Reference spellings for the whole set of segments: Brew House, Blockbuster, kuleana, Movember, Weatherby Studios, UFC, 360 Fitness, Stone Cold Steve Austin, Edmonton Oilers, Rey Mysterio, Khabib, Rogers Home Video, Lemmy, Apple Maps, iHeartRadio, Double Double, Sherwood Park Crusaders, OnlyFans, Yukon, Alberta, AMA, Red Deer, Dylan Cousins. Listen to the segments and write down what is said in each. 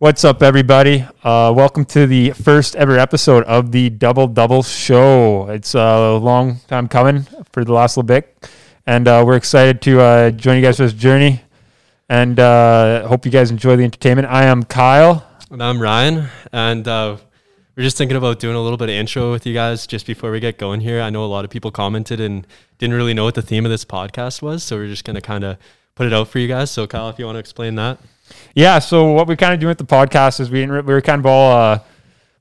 What's up, everybody? Welcome to the first ever episode of the Double Double Show. It's a long time coming for the last little bit, and we're excited to join you guys for this journey, and hope you guys enjoy the entertainment. I am Kyle. And I'm Ryan, and we're just thinking about doing a little bit of intro with you guys just before we get going here. I know a lot of people commented and didn't really know what the theme of this podcast was, so we're just going to kind of put it out for you guys. So, Kyle, if you want to explain that. Yeah, so what we kind of do with the podcast is we were kind of all,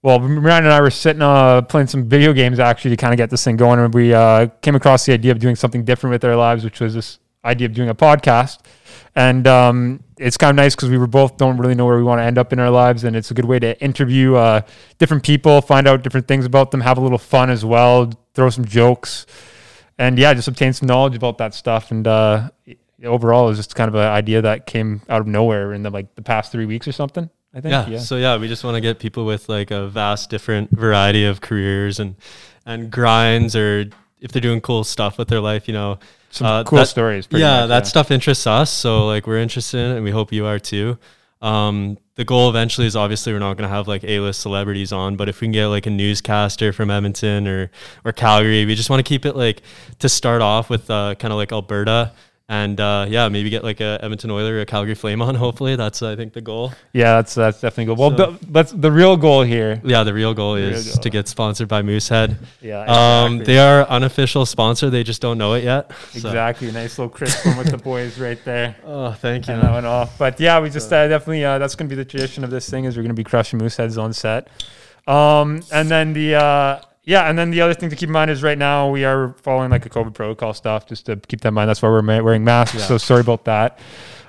well, Ryan and I were sitting playing some video games actually to kind of get this thing going, and we came across the idea of doing something different with our lives, which was this idea of doing a podcast. And it's kind of nice because we were both don't really know where we want to end up in our lives, and it's a good way to interview different people, find out different things about them, have a little fun as well, throw some jokes, and yeah, just obtain some knowledge about that stuff. And overall, it was just kind of an idea that came out of nowhere in the past 3 weeks or something, I think. Yeah. So yeah, we just want to get people with like a vast different variety of careers and grinds, or if they're doing cool stuff with their life, you know, some cool stories. Yeah, much, that stuff interests us. So like we're interested in it, and we hope you are too. The goal eventually is obviously we're not going to have like A-list celebrities on, but if we can get like a newscaster from Edmonton or Calgary, we just want to keep it like to start off with kind of like Alberta. And yeah, maybe get like a Edmonton Oiler or a Calgary Flame on. Hopefully, that's I think the goal. Yeah, that's definitely good. Well, so, that's the real goal here. Yeah, the real goal is to get sponsored by Moosehead. Yeah, exactly. They are unofficial sponsor. They just don't know it yet. So. Exactly, nice little crisp one with the boys right there. Oh, thank you. And that went off. But yeah, we just definitely that's going to be the tradition of this thing is we're going to be crushing Mooseheads on set. And then the. Yeah, and then the other thing to keep in mind is right now we are following like a COVID protocol stuff, just to keep that in mind. That's why we're wearing masks, so sorry about that.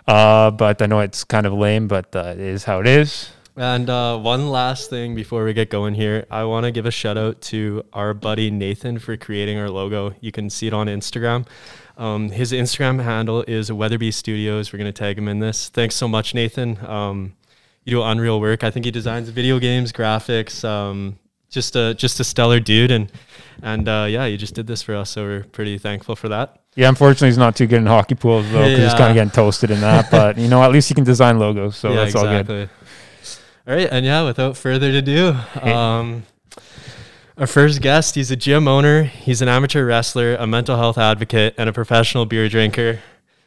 But I know it's kind of lame, but it is how it is. And one last thing before we get going here, I want to give a shout out to our buddy Nathan for creating our logo. You can see it on Instagram. His Instagram handle is Weatherby Studios. We're going to tag him in this. Thanks so much, Nathan. You do unreal work. I think he designs video games, graphics, just a stellar dude, and yeah, you just did this for us, so we're pretty thankful for that. Yeah, unfortunately he's not too good in hockey pools though, because he's kind of getting toasted in that, but you know, at least he can design logos, so yeah, that's exactly. All good. All right, and yeah, without further ado, our first guest, he's a gym owner, he's an amateur wrestler, a mental health advocate, and a professional beer drinker.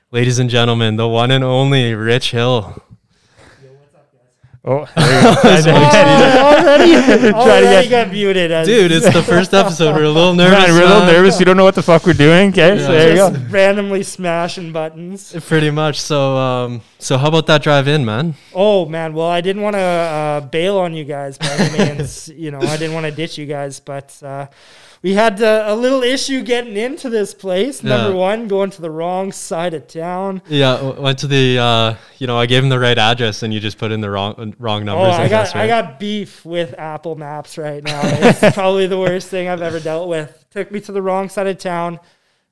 Ladies and gentlemen, the one and only Rich Hill. Oh, already got muted. Dude, it's the first episode. We're a little nervous. Man, we're a little nervous. You don't know what the fuck we're doing. Okay, so there you go. Randomly smashing buttons. Pretty much. So, so how about that drive in, man? Oh, man. Well, I didn't want to bail on you guys. By the means, you know, I didn't want to ditch you guys, but we had a little issue getting into this place. Number one, going to the wrong side of town. Yeah, went to the, you know, I gave him the right address and you just put in the wrong numbers. Oh, I guess, right? I got beef with Apple Maps right now. It's probably the worst thing I've ever dealt with. Took me to the wrong side of town.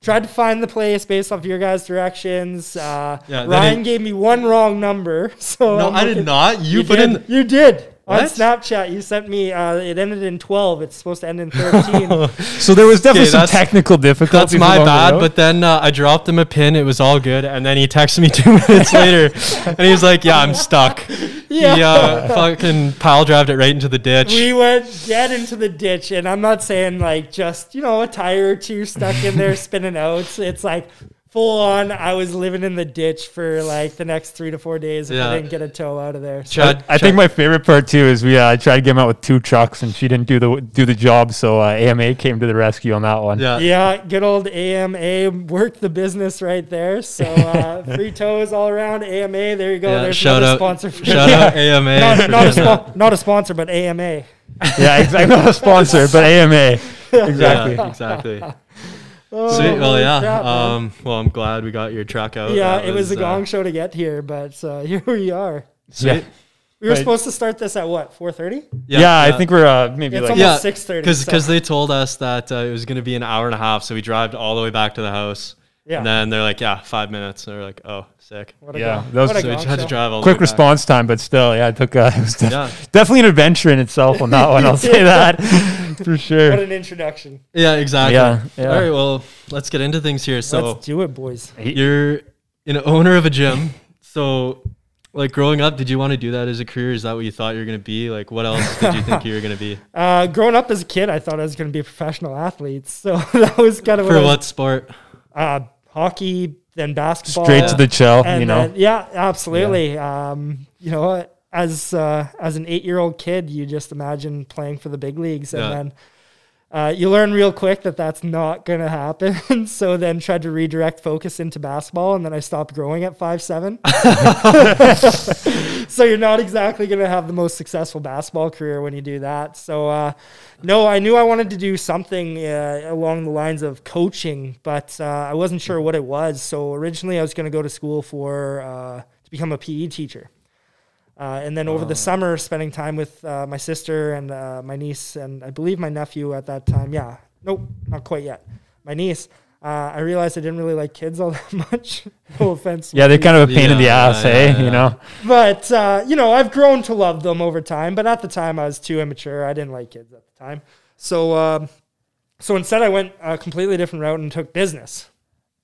Tried to find the place based off your guys' directions. Ryan gave me one wrong number. So no, I did not. You put in. You did. What? On Snapchat, you sent me, it ended in 12. It's supposed to end in 13. So there was definitely some technical difficulties. That's my bad, but then I dropped him a pin. It was all good. And then he texted me 2 minutes later, and he was like, yeah, I'm stuck. Yeah. He fucking pile-drived it right into the ditch. We went dead into the ditch, and I'm not saying, like, just, you know, a tire or two stuck in there spinning out. It's like... Full on, I was living in the ditch for like the next 3 to 4 days if I didn't get a tow out of there. So. I think my favorite part too is I tried to get him out with two trucks and she didn't do the job, so AMA came to the rescue on that one. Yeah, good old AMA worked the business right there. So free tows all around. AMA, there you go. Yeah, there's shout out, sponsor. Shout out AMA. Not a sponsor, but AMA. Yeah, exactly. Not a sponsor, but AMA. Exactly. Yeah, exactly. Oh, sweet. Well, yeah. Crap, well, I'm glad we got your truck out. Yeah, it was a gong show to get here, but here we are. Sweet. Yeah. We were supposed to start this at what, 4:30? Yeah, I think we're maybe it's like 6:30. Because they told us that it was going to be an hour and a half, so we drove all the way back to the house. Yeah. And then they're like, 5 minutes. And we're like, oh, sick. We had to drive all the way back. Quick response time, but still, yeah, it took it was definitely an adventure in itself on that one. I'll say that for sure. What an introduction. Yeah, exactly. Yeah. All right, well, let's get into things here. So let's do it, boys. You're an owner of a gym. So Like growing up, did you want to do that as a career? Is that what you thought you were going to be? Like what else did you think you were going to be? Growing up as a kid, I thought I was going to be a professional athlete. So that was kind of for what sport? Hockey, then basketball. Straight to the chill, you know? Yeah, absolutely. Yeah. You know, as an 8-year-old kid, you just imagine playing for the big leagues. And then you learn real quick that that's not going to happen. So then tried to redirect focus into basketball. And then I stopped growing at 5'7". So you're not exactly going to have the most successful basketball career when you do that. So no, I knew I wanted to do something along the lines of coaching, but I wasn't sure what it was. So originally I was going to go to school for to become a PE teacher. And then over the summer, spending time with my sister and my niece, and I believe my nephew at that time. Yeah. Nope, not quite yet. My niece. I realized I didn't really like kids all that much. No offense. Yeah, they're kind of a pain in the ass, you know? But, you know, I've grown to love them over time. But at the time, I was too immature. I didn't like kids at the time. So, so instead, I went a completely different route and took business.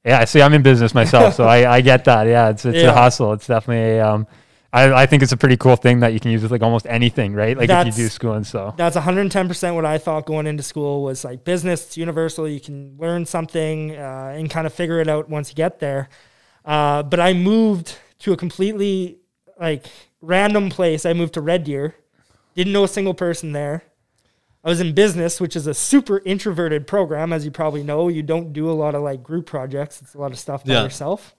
Yeah, see, I'm in business myself, so I get that. Yeah, it's a hustle. It's definitely I think it's a pretty cool thing that you can use with like almost anything, right? Like if you do school and so. That's 110% what I thought going into school was like business. It's universal. You can learn something and kind of figure it out once you get there. But I moved to a completely like random place. I moved to Red Deer. Didn't know a single person there. I was in business, which is a super introverted program. As you probably know, you don't do a lot of like group projects. It's a lot of stuff by yourself.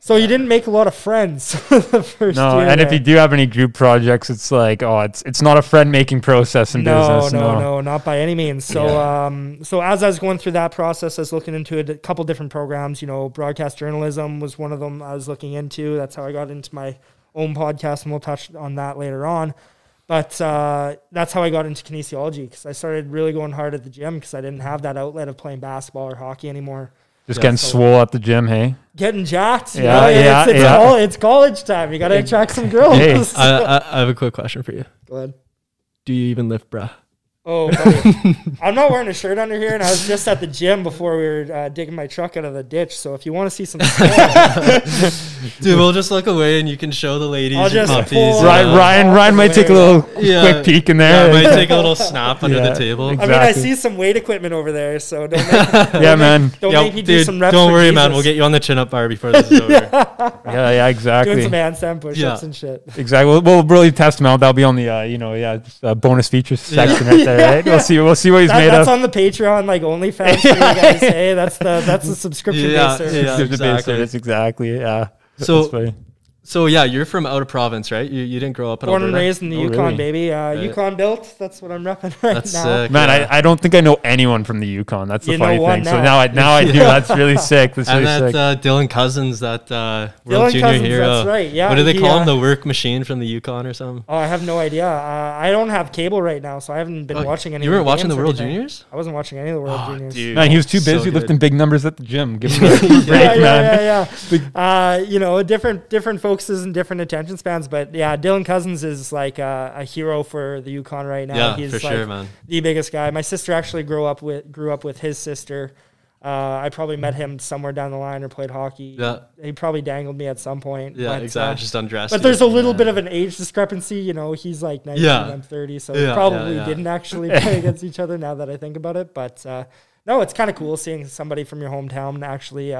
So you didn't make a lot of friends the first year. No, and if you do have any group projects, it's like, oh, it's not a friend-making process in business. No, not by any means. So so as I was going through that process, I was looking into a couple different programs. You know, broadcast journalism was one of them I was looking into. That's how I got into my own podcast, and we'll touch on that later on. But that's how I got into kinesiology, because I started really going hard at the gym because I didn't have that outlet of playing basketball or hockey anymore. Just getting swole at the gym, hey? Getting jacked. Yeah, you know? It's college time. You got to attract some girls. Hey. I have a quick question for you. Go ahead. Do you even lift, bruh? Oh, buddy. I'm not wearing a shirt under here, and I was just at the gym before we were digging my truck out of the ditch. So if you want to see some dude, we'll just look away, and you can show the ladies your puppies. Ryan might take a little quick peek in there. Yeah, might take a little snap under the table. Exactly. I mean, I see some weight equipment over there, so don't make me do some reps. Don't worry, man. We'll get you on the chin-up bar before this is over. Yeah, exactly. Doing some handstand push-ups and shit. Exactly. We'll really test him out. That'll be on the bonus features section right there. Right? Yeah. We'll see what he's made of. That's on the Patreon, like OnlyFans. You guys say that's the subscription based service. Yeah, exactly. That's exactly. Yeah. So you're from out of province, right? You didn't grow up in Alberta. Born and raised in the Yukon, really? Baby. Yukon built. That's what I'm repping now. Sick, man, yeah. I don't think I know anyone from the Yukon. That's the funny thing. Now. So now I do. That's really sick. That's really sick. Dylan Cousins, that world Dylan junior Cousins, hero. That's right. Yeah. What do they call him? The work machine from the Yukon or something? Oh, I have no idea. I don't have cable right now, so I haven't been watching any. You weren't watching the World Juniors? I wasn't watching any of the World Juniors. Dude. Man, he was too busy lifting big numbers at the gym. Give him a break, man. Yeah. You know, different folks and different attention spans, but yeah, Dylan Cousins is like a hero for the Yukon right now. Yeah, he's for sure, man. The biggest guy. My sister actually grew up with his sister. I probably met him somewhere down the line or played hockey. Yeah, he probably dangled me at some point. Yeah, but, exactly. Just undressed. But there's a little bit of an age discrepancy. You know, he's like 19, I'm 30, so we probably didn't actually play against each other. Now that I think about it, but no, it's kind of cool seeing somebody from your hometown actually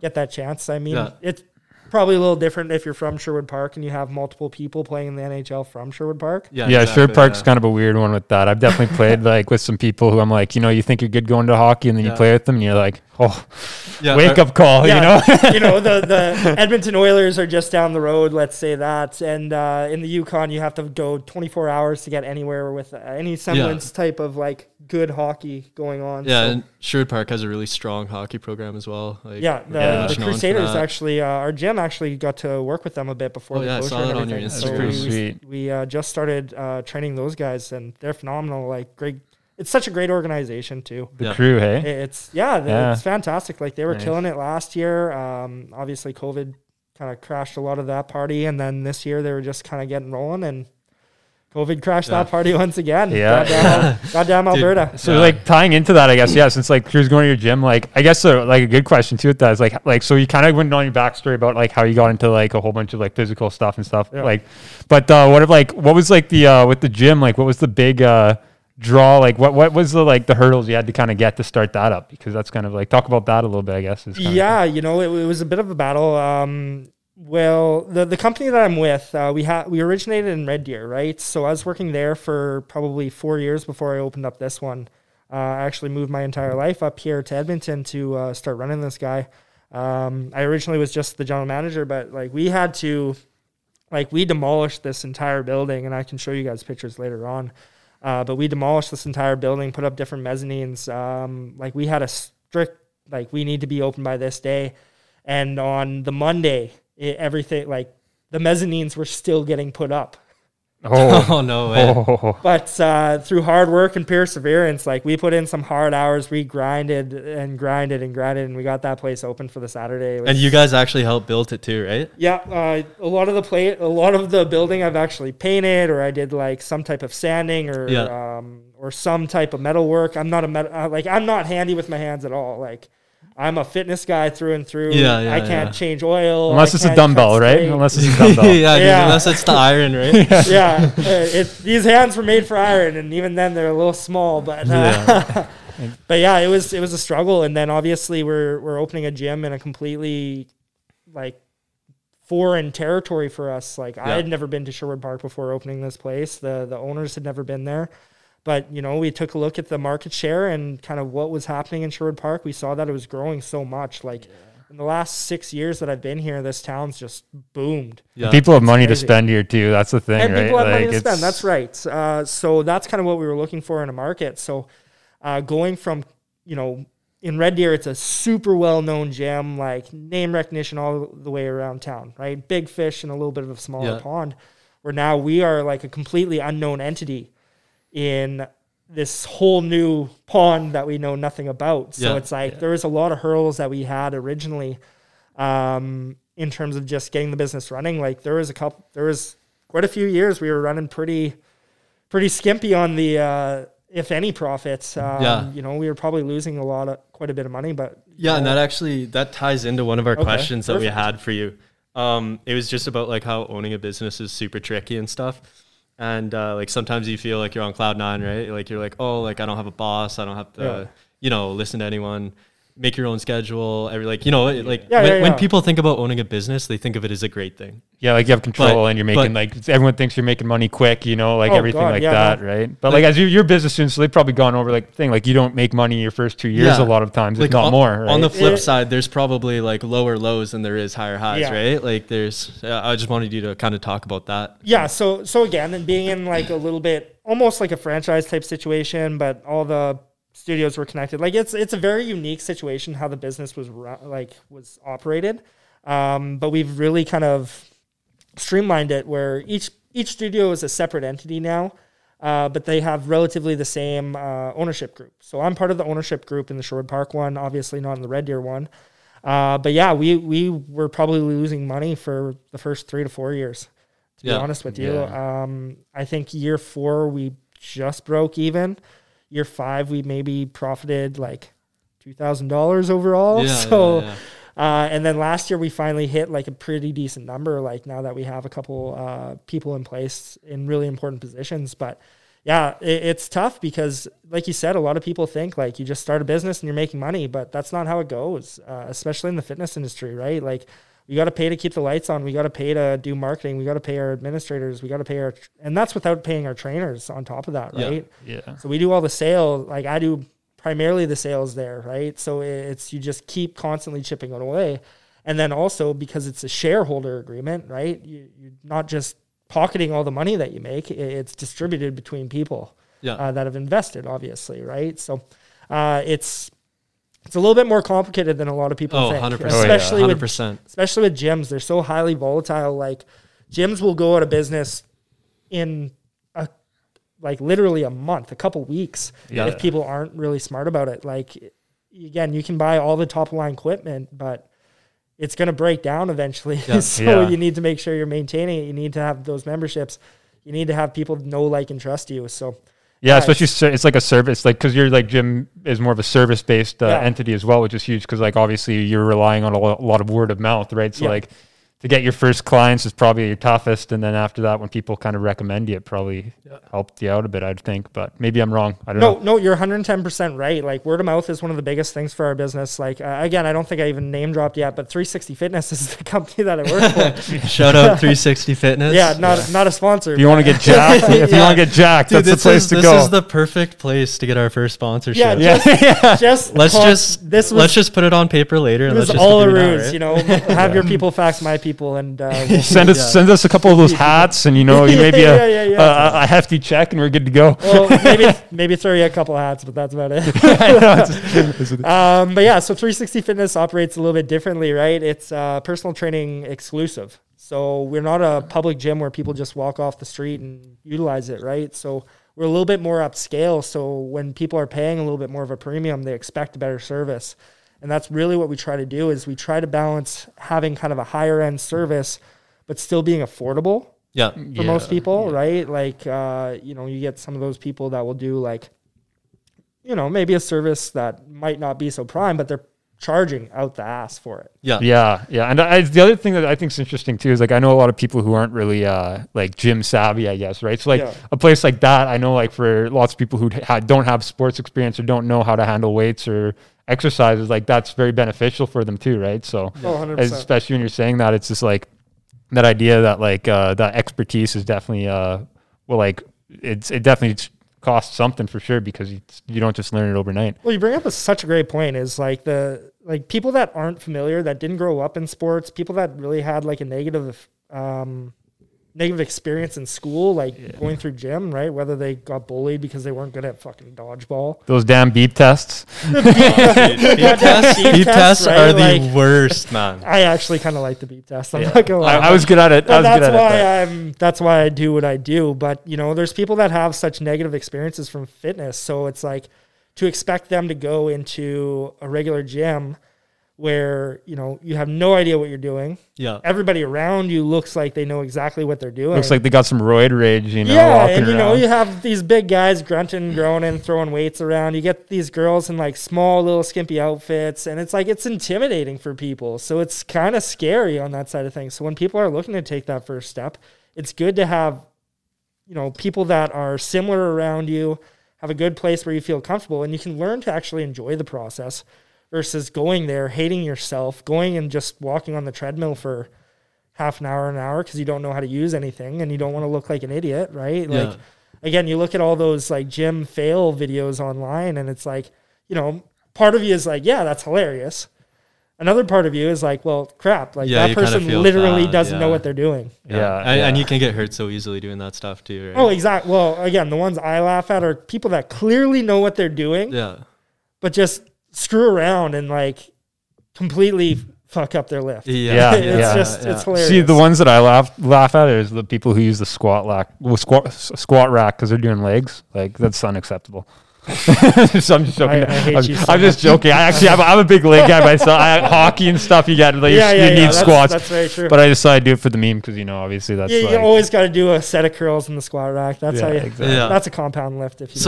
get that chance. I mean, it's probably a little different if you're from Sherwood Park and you have multiple people playing in the NHL from Sherwood Park. Exactly, Sherwood Park's kind of a weird one with that. I've definitely played like with some people who I'm like, you know, you think you're good going to hockey, and then you play with them and you're like, wake up call, you know? You know, the Edmonton Oilers are just down the road, let's say that. And in the Yukon, you have to go 24 hours to get anywhere with any semblance type of like good hockey going on. Yeah, so. And Sherwood Park has a really strong hockey program as well. Like, the Crusaders actually, our gym actually got to work with them a bit before the closure. I saw that on your Instagram. So pretty sweet. We just started training those guys, and they're phenomenal. Like, great. It's such a great organization too. The crew, hey? It's fantastic. Like, they were killing it last year. Obviously, COVID kind of crashed a lot of that party, and then this year they were just kind of getting rolling and COVID crashed that party once again. Yeah. Goddamn Alberta. Dude, so like tying into that, I guess, since like Crew's going to your gym, like, I guess like a good question too with that is like, so you kind of went on your backstory about like how you got into like a whole bunch of like physical stuff and stuff. Yeah. Like, but what if like, what was like the, with the gym, like what was the big, draw, like what was the like the hurdles you had to kind of get to start that up? Because that's kind of like, talk about that a little bit, I guess. You know, it was a bit of a battle. Well, the company that I'm with, we originated in Red Deer, right? So I was working there for probably 4 years before I opened up this one. I actually moved my entire life up here to Edmonton to start running this guy. I originally was just the general manager, but like we demolished this entire building, and I can show you guys pictures later on. But we demolished this entire building, put up different mezzanines. Like we had a strict, like we need to be open by this day. And on the Monday, everything, like the mezzanines were still getting put up. Oh no way. Oh. But through hard work and perseverance, like we put in some hard hours, we grinded, and we got that place open for the Saturday. And you guys actually helped build it too, right? Yeah, a lot of the building I've actually painted, or I did like some type of sanding, or or some type of metal work. I'm not handy with my hands at all. Like I'm a fitness guy through and through. I can't change oil. Unless it's a dumbbell, right? Unless it's a dumbbell. Unless it's the iron, right? These hands were made for iron, and even then they're a little small. But but yeah, it was a struggle. And then obviously we're opening a gym in a completely like foreign territory for us. Like I had never been to Sherwood Park before opening this place. The owners had never been there. But, you know, we took a look at the market share and kind of what was happening in Sherwood Park. We saw that it was growing so much. Like, in the last 6 years that I've been here, this town's just boomed. Yeah. People have money to spend here, too. That's the thing, right? People have money to spend. That's right. So that's kind of what we were looking for in a market. So going from, you know, in Red Deer, it's a super well-known gym, like name recognition all the way around town, right? Big fish in a little bit of a smaller pond, where now we are like a completely unknown entity in this whole new pond that we know nothing about. So it's like there was a lot of hurdles that we had originally in terms of just getting the business running. Like there was quite a few years we were running pretty skimpy on the if any profits. You know, we were probably losing quite a bit of money, but and that ties into one of our questions that we had for you. It was just about like how owning a business is super tricky and stuff. And like sometimes you feel like you're on cloud nine, right? Like you're like, oh, like I don't have a boss, I don't have to, you know, listen to anyone, make your own schedule, when people think about owning a business, they think of it as a great thing. Yeah, like you have control, and you're making everyone thinks you're making money quick, you know, like that, right? But like as your business students, so they've probably gone over like the thing, like you don't make money your first 2 years a lot of times, like if not more. Right? On the flip side, there's probably like lower lows than there is higher highs, right? Like there's, I just wanted you to kind of talk about that. Yeah, so again, and being in like a little bit, almost like a franchise type situation, but all the studios were connected. Like it's a very unique situation how the business was operated, but we've really kind of streamlined it where each studio is a separate entity now, but they have relatively the same ownership group. So I'm part of the ownership group in the Sherwood Park one, obviously not in the Red Deer one, but yeah, we were probably losing money for the first 3 to 4 years, to be honest with you. I think year 4 we just broke even. Year 5, we maybe profited like $2,000 overall. And then last year we finally hit like a pretty decent number. Like now that we have a couple people in place in really important positions, but yeah, it's tough because like you said, a lot of people think like you just start a business and you're making money, but that's not how it goes. Especially in the fitness industry, right? Like we got to pay to keep the lights on. We got to pay to do marketing. We got to pay our administrators. We got to pay and that's without paying our trainers on top of that, right? Yeah. So we do all the sales. Like I do primarily the sales there, right? So it's, you just keep constantly chipping it away. And then also because it's a shareholder agreement, right? You're not just pocketing all the money that you make. It's distributed between people that have invested, obviously, right? So it's a little bit more complicated than a lot of people think. 100%. Especially 100%. Especially with gyms. They're so highly volatile. Like gyms will go out of business in literally a month, a couple weeks, if people aren't really smart about it. Like, again, you can buy all the top line equipment, but it's going to break down eventually. So you need to make sure you're maintaining it. You need to have those memberships. you need to have people know, like, and trust you. So yeah, especially it's like a service, like, because you're like, gym is more of a service based entity as well, which is huge, because like obviously you're relying on a lot of word of mouth, right? So like to get your first clients is probably your toughest, and then after that, when people kind of recommend you, it probably helped you out a bit, I'd think. But maybe I'm wrong. I don't know. No, you're 110% right. Like, word of mouth is one of the biggest things for our business. Like, again, I don't think I even name dropped yet, but 360 Fitness is the company that I work for. Shout out 360 Fitness. Yeah, not a sponsor. If you want to get jacked, you want to get jacked, dude, that's the place to go. This is the perfect place to get our first sponsorship. Yeah, let's just put it on paper later. And let's just all a ruse, right? You know. Have your people fax my people, and we'll send us a couple of those hats, and you know, you maybe a hefty check, and we're good to go. Well, maybe throw you a couple of hats, but that's about it. But yeah, so 360 Fitness operates a little bit differently, right? It's personal training exclusive, so we're not a public gym where people just walk off the street and utilize it, right? So we're a little bit more upscale, so when people are paying a little bit more of a premium, they expect a better service. And that's really what we try to do, is we try to balance having kind of a higher end service, but still being affordable for most people, right? Like, you know, you get some of those people that will do, like, you know, maybe a service that might not be so prime, but they're charging out the ass for it. And the other thing that I think is interesting too is, like, I know a lot of people who aren't really like gym savvy, I guess, right? So like a place like that, I know, like, for lots of people who don't have sports experience or don't know how to handle weights or exercises, like, that's very beneficial for them too, right? So 100%. Especially when you're saying that, it's just like that idea that, like, that expertise is definitely it definitely costs something for sure, because you don't just learn it overnight. Well, you bring up such a great point, is like people that aren't familiar, that didn't grow up in sports, people that really had like a negative experience in school, like going through gym, right? Whether they got bullied because they weren't good at fucking dodgeball. Those damn beep tests. Beep tests right? Are the worst, man. I actually kind of like the beep tests. I'm not gonna lie. I was good at it. That's why I do what I do. But, you know, there's people that have such negative experiences from fitness. So it's like, to expect them to go into a regular gym where, you know, you have no idea what you're doing. Yeah. Everybody around you looks like they know exactly what they're doing. Looks like they got some roid rage, you know. Yeah, and, you know, you have these big guys grunting, groaning, throwing weights around. You get these girls in, like, small little skimpy outfits, and it's like, it's intimidating for people. So it's kind of scary on that side of things. So when people are looking to take that first step, it's good to have, you know, people that are similar around you, have a good place where you feel comfortable, and you can learn to actually enjoy the process. Versus going there, hating yourself, going and just walking on the treadmill for half an hour, because you don't know how to use anything and you don't want to look like an idiot, right? Yeah. Like, again, you look at all those, like, gym fail videos online, and it's like, you know, part of you is like, yeah, that's hilarious. Another part of you is like, well, crap, like, that person literally doesn't know what they're doing. And you can get hurt so easily doing that stuff too, right? Oh, exactly. Well, again, the ones I laugh at are people that clearly know what they're doing, but just screw around and, like, completely fuck up their lift. It's hilarious. See, the ones that I laugh at is the people who use the squat rack because they're doing legs. Like, that's unacceptable. So I'm just joking. I'm just joking. I actually, I'm a big leg guy myself. Hockey and stuff, you got like, you need squats. That's very true. But I decided to do it for the meme because, you know, obviously that's you always got to do a set of curls in the squat rack. That's how you. Exactly. That's a compound lift. If you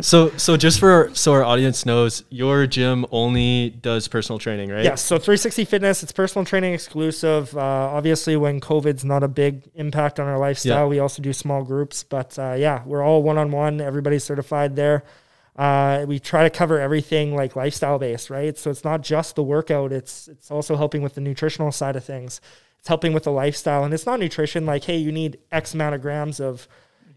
so just so our audience knows, your gym only does personal training, right? Yeah. So 360 Fitness, it's personal training exclusive. Obviously, when COVID's not a big impact on our lifestyle, we also do small groups. But we're all one-on-one. Everybody's certified there. We try to cover everything, like, lifestyle based, right? So it's not just the workout, it's also helping with the nutritional side of things. It's helping with the lifestyle, and it's not nutrition like, hey, you need X amount of grams of,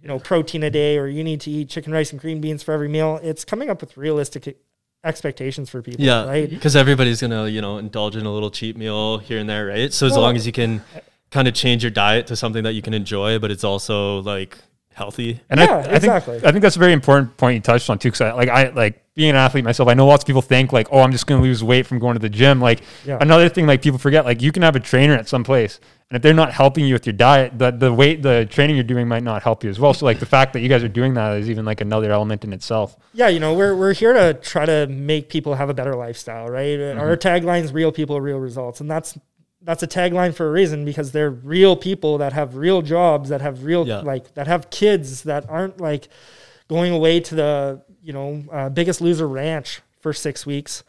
you know, protein a day, or you need to eat chicken, rice, and green beans for every meal. It's coming up with realistic expectations for people, right? Because everybody's gonna, you know, indulge in a little cheat meal here and there, right? So as long as you can kind of change your diet to something that you can enjoy, but it's also, like, healthy. And I think that's a very important point you touched on too, because I being an athlete myself, I know lots of people think, like, oh, I'm just going to lose weight from going to the gym. Like, another thing, like, people forget, like, you can have a trainer at some place, and if they're not helping you with your diet, the training you're doing might not help you as well. So, like, the fact that you guys are doing that is even, like, another element in itself. Yeah, you know, we're here to try to make people have a better lifestyle, right? Mm-hmm. Our tagline is "Real People, Real Results," and that's that's a tagline for a reason, because they're real people that have real jobs, that have real, like, that have kids that aren't like going away to the, you know, Biggest Loser ranch for 6 weeks,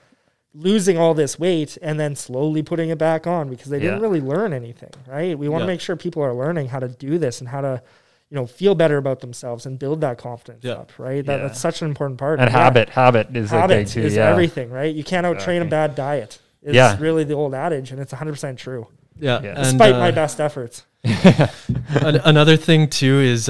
losing all this weight and then slowly putting it back on because they didn't really learn anything, right? We want to make sure people are learning how to do this and how to, you know, feel better about themselves and build that confidence up, right? That's such an important part. And habit is a big too. Habit is everything, right? You can't out-train a bad diet. It's really the old adage, and it's 100% true. Yeah. Despite my best efforts. Another thing too is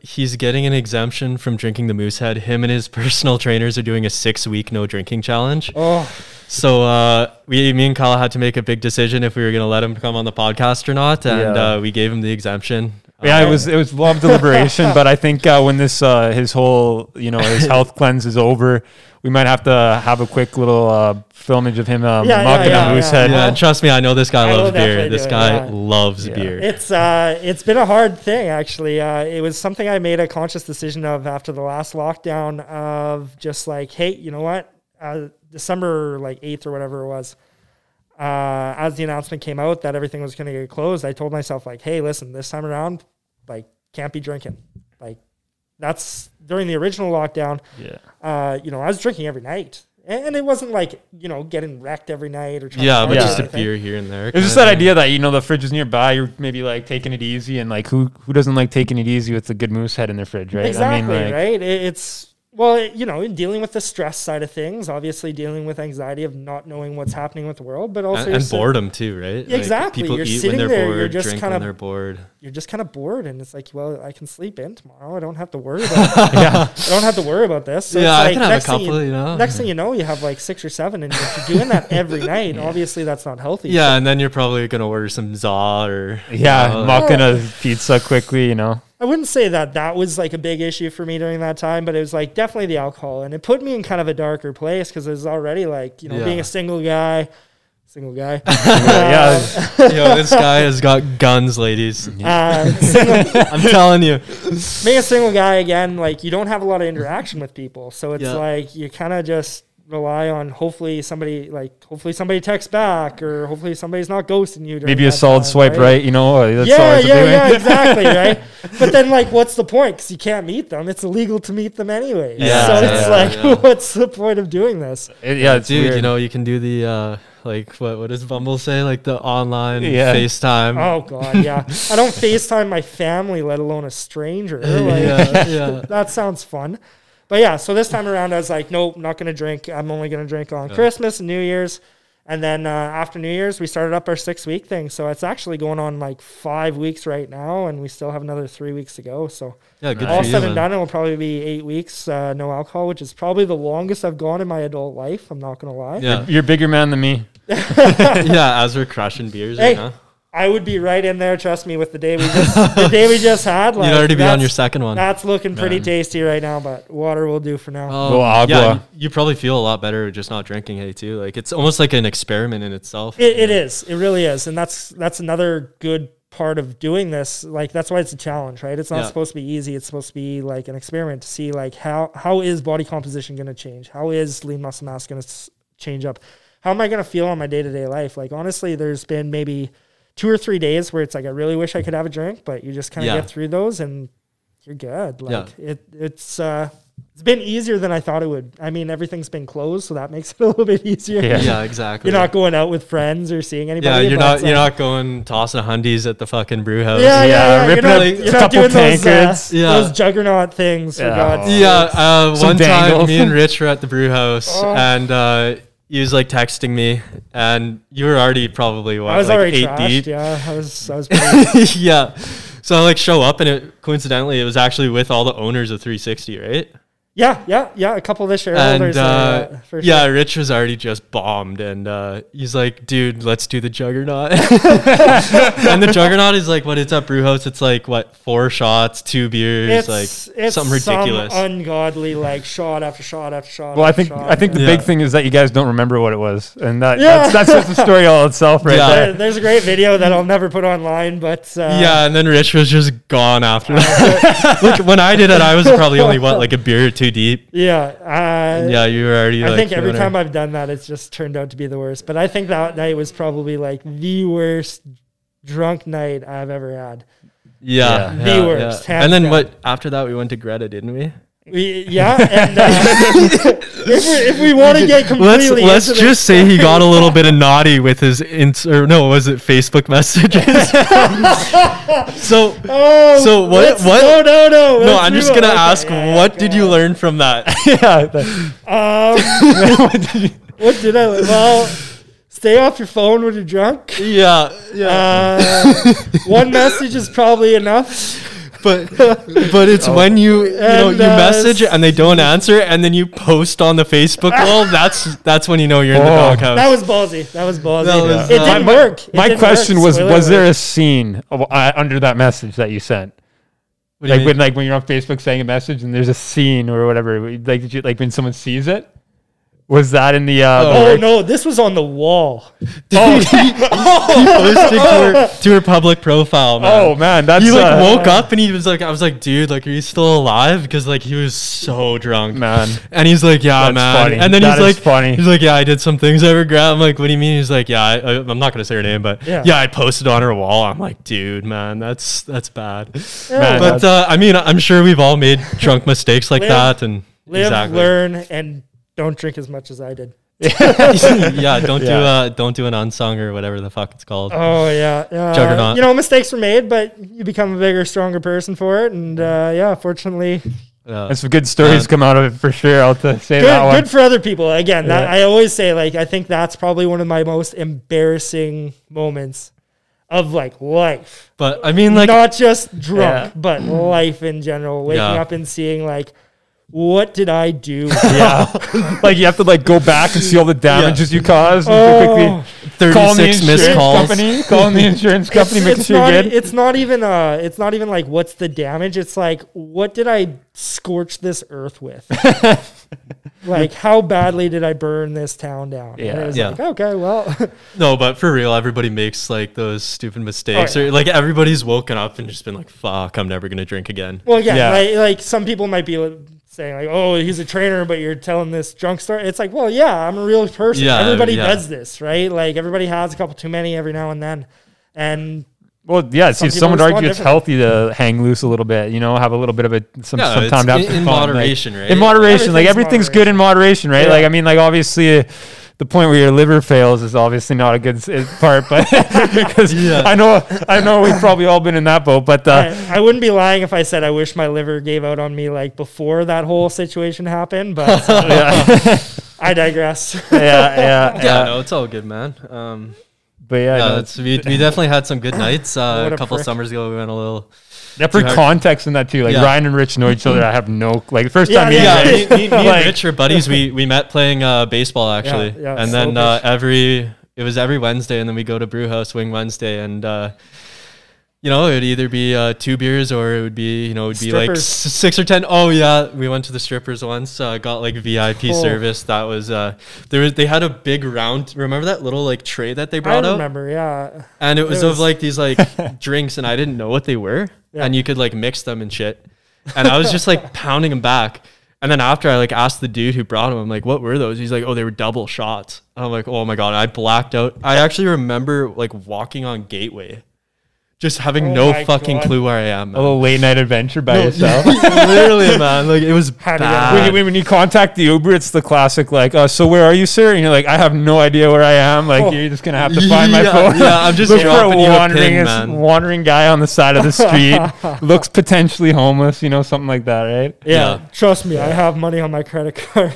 he's getting an exemption from drinking the Moosehead. Him and his personal trainers are doing a 6-week no drinking challenge. Oh, so me and Kyle had to make a big decision if we were going to let him come on the podcast or not, and we gave him the exemption. Yeah, it was love deliberation, but I think when this his whole his health cleanse is over, we might have to have a quick little filmage of him mocking a moose head. Yeah, trust me, I know this guy loves beer. This guy loves beer. It's been a hard thing, actually. It was something I made a conscious decision of after the last lockdown of just like, hey, you know what? December 8th or whatever it was, as the announcement came out that everything was going to get closed, I told myself like, hey, listen, this time around, can't be drinking. That's during the original lockdown. Yeah. I was drinking every night, and it wasn't getting wrecked every night or trying but just a beer here and there. It's just that idea that the fridge is nearby. You're maybe taking it easy, and who doesn't like taking it easy with a good moose head in their fridge, right? Exactly, right. In dealing with the stress side of things, obviously dealing with anxiety of not knowing what's happening with the world, but also and boredom too, right? Exactly. People eat when they're bored, you're just drink when they're bored. You're just kind of bored, and it's I can sleep in tomorrow. I don't have to worry about I don't have to worry about this. So I can have a couple, Next thing you know, you have 6 or 7, and if you're doing that every night, obviously that's not healthy. Yeah, and then you're probably going to order some za or... mocking a pizza quickly, I wouldn't say that was a big issue for me during that time, but it was definitely the alcohol, and it put me in kind of a darker place because it was already being a single guy. This guy has got guns, ladies. I'm telling you, being a single guy again, you don't have a lot of interaction with people, so it's you kind of just rely on hopefully somebody texts back, or hopefully somebody's not ghosting you. Maybe a solid swipe, right? That's exactly, right? But then what's the point? Because you can't meet them. It's illegal to meet them anyway. What's the point of doing this? It's weird. You can do the what does Bumble say? The online FaceTime. Oh God, yeah. I don't FaceTime my family, let alone a stranger. That sounds fun. But yeah, so this time around, I was nope, not going to drink. I'm only going to drink on Christmas and New Year's. And then after New Year's, we started up our 6-week thing. So it's actually going on 5 weeks right now, and we still have another 3 weeks to go. So all said and done, it will probably be 8 weeks, no alcohol, which is probably the longest I've gone in my adult life. I'm not going to lie. Yeah. You're a bigger man than me. As we're crushing beers right now. I would be right in there, trust me, with the day we just had. You'd already be on your second one. That's looking pretty tasty right now, but water will do for now. Agua. Yeah, you probably feel a lot better just not drinking, hey, too. It's almost like an experiment in itself. It is. It really is. And that's another good part of doing this. That's why it's a challenge, right? It's not supposed to be easy. It's supposed to be an experiment to see how is body composition going to change? How is lean muscle mass going to change up? How am I going to feel in my day-to-day life? Honestly, there's been maybe 2 or 3 days where it's I really wish I could have a drink, but you just kind of get through those and you're good. It's been easier than I thought it would. I mean, everything's been closed, so that makes it a little bit easier. Yeah, exactly. You're not going out with friends or seeing anybody. Yeah, you're not going tossing hundies at the fucking brew house. You're not doing those juggernaut things. For God's sake. One time, me and Rich were at the brew house and. He was texting me, and you were already probably already 8 trashed, deep. Yeah, I was pretty So I show up, and it was actually with all the owners of 360, right? Yeah. A couple of the shareholders. And, Rich was already just bombed, and he's dude, let's do the juggernaut. And the juggernaut is what it's at brew house. It's 4 shots, 2 beers, it's something ridiculous, ungodly, shot after shot after shot. Well, I think the big thing is that you guys don't remember what it was, and that's just a story all itself, right? Yeah. There's a great video that I'll never put online, but and then Rich was just gone after that. Look, when I did it, I was probably only a beer or 2. too deep. Yeah. You were already like, I think every time I've done that, it's just turned out to be the worst. But I think that night was probably like the worst drunk night I've ever had. Yeah, the worst. Yeah. And then what? After that, we went to Greta, didn't we? If we want to get completely, let's just say he got a little bit of naughty with his Facebook messages. So what? No, I'm just gonna ask. What did you learn from that? What did I learn? Well, stay off your phone when you're drunk. One message is probably enough. But it's when you message and they don't answer and then you post on the Facebook wall. That's when you know you're in the doghouse. That was ballsy. It didn't work. My question was there a scene under that message that you sent? When you're on Facebook saying a message and there's a scene or whatever. Did you when someone sees it? Was that in the... no, this was on the wall. He posted to her public profile, man. Oh, man, that's... He woke up and he was like... I was like, dude, are you still alive? Because, he was so drunk. Man. And he's like, yeah, that's man. Funny. And then funny. He's like, yeah, I did some things I regret. I'm like, what do you mean? He's like, yeah, I'm not going to say her name, but yeah, I posted on her wall. I'm like, dude, man, that's bad. Yeah, man, but, I'm sure we've all made drunk mistakes like that. And learn, and... Don't drink as much as I did. Don't do an unsung or whatever the fuck it's called. Oh yeah, Juggernaut. Mistakes were made, but you become a bigger, stronger person for it. And fortunately, and some good stories come out of it for sure. I'll say that one. Good for other people. Again, I always say I think that's probably one of my most embarrassing moments of life. But I mean not just drunk, but life in general. Waking up and seeing what did I do? Yeah. You have to go back and see all the damages you caused. And quickly 36 missed calls. Calling the insurance company, make sure you're good. It's not even what's the damage? It's what did I scorch this earth with? How badly did I burn this town down? Yeah. And it was okay, well. No, but for real, everybody makes those stupid mistakes. Or everybody's woken up and just been fuck, I'm never going to drink again. Well, some people might be saying oh, he's a trainer, but you're telling this drunk story. It's well, yeah, I'm a real person. Everybody does this, right? Everybody has a couple too many every now and then. And someone would argue it's healthy to hang loose a little bit, have a little bit of some time to have some fun. In moderation, right? In moderation. Everything's good in moderation, right? Yeah. Obviously... the point where your liver fails is obviously not a good part, but because I know we've probably all been in that boat, but I wouldn't be lying if I said I wish my liver gave out on me before that whole situation happened, but I digress. No, it's all good, man. But we definitely had some good nights. A couple summers ago, we went a little. Yeah, for context in that too, Ryan and Rich know each other. I have no the first time. Me and Rich are buddies. We met playing baseball actually, and then it was every Wednesday, and then we go to Brew House Wing Wednesday, and it would either be 2 beers or it would be strippers. 6 or 10. Oh yeah, we went to the strippers once. Got VIP service. That was they had a big round. Remember that little tray that they brought out? I remember, yeah. And it was of these drinks, and I didn't know what they were. Yeah. And you could mix them and shit. And I was just pounding them back. And then after I asked the dude who brought them, I'm like, what were those? He's like, oh, they were double shots. And I'm like, oh my God, I blacked out. I actually remember walking on Gateway, just having no fucking clue where I am. Man. A little late night adventure by yourself. Literally, man. It was bad. When you contact the Uber, it's the classic, so where are you, sir? And you're I have no idea where I am. You're just going to have to find my phone. Yeah, I'm just wandering guy on the side of the street. Looks potentially homeless, something like that, right? Yeah. Trust me, I have money on my credit card.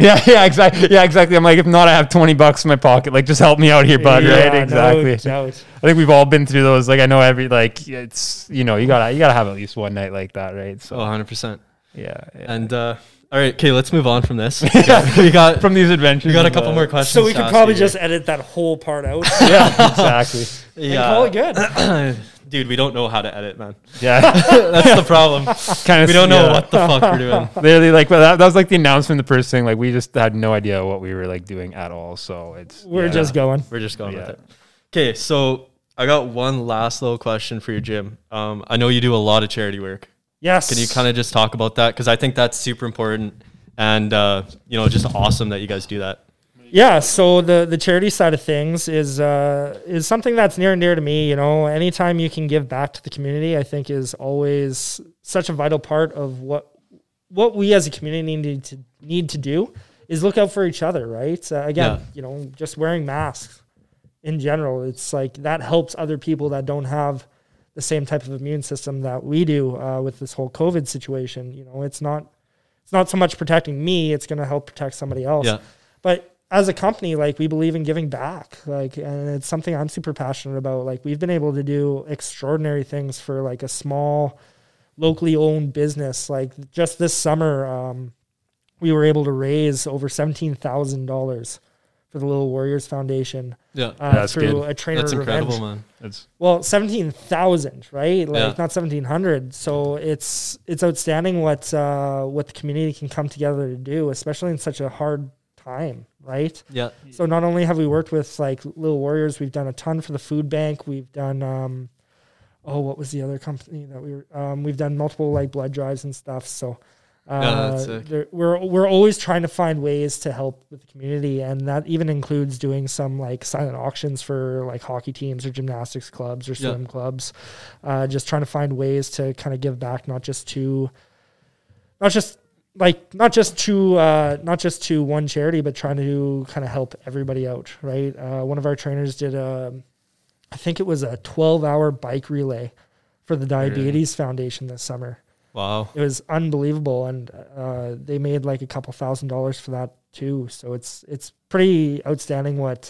Yeah, exactly. I'm if not, I have $20 in my pocket. Just help me out here, bud. Yeah, right? Exactly. No. I think we've all been through those. I know every it's you gotta have at least one night like that, right? So 100%. Yeah. And all right, okay, let's move on from this. Okay. We got from these adventures. We got a couple more questions. So we could probably just edit that whole part out. Yeah, exactly. Yeah, call it good. Dude, we don't know how to edit, man. Yeah. That's the problem. We don't know what the fuck we're doing. Literally, that was the announcement, the first thing. We just had no idea what we were doing at all. So we're just going. We're just going with it. Okay, so I got one last little question for your gym. I know you do a lot of charity work. Yes. Can you kind of just talk about that? Because I think that's super important and, you know, just awesome that you guys do that. Yeah, so the charity side of things is something that's near and dear to me. You know, anytime you can give back to the community, I think is always such a vital part of what we as a community need to do is look out for each other, right? Again, yeah. You know, just wearing masks in general, it's like that helps other people that don't have the same type of immune system that we do with this whole COVID situation. You know, it's not so much protecting me; it's going to help protect somebody else. Yeah. But as a company, like, we believe in giving back, like, and it's something I'm super passionate about. Like, we've been able to do extraordinary things for like a small locally owned business. Like, just this summer, we were able to raise over $17,000 for the Little Warriors Foundation. Yeah, that's through good. A trainer. That's incredible, revenge. Man. That's... Well, 17,000, right? Like, yeah. Not 1,700. So it's outstanding what the community can come together to do, especially in such a hard time, right? Yeah. So not only have we worked with like Little Warriors, we've done a ton for the food bank. We've done what was the other company that we were we've done multiple like blood drives and stuff. So we're always trying to find ways to help with the community, and that even includes doing some like silent auctions for like hockey teams or gymnastics clubs or swim clubs. Just trying to find ways to kind of give back, not just to one charity, but trying to kind of help everybody out, right? One of our trainers did I think it was a 12-hour bike relay for the Diabetes Foundation this summer. Wow. It was unbelievable, and they made like a couple $1,000s for that too. So it's pretty outstanding what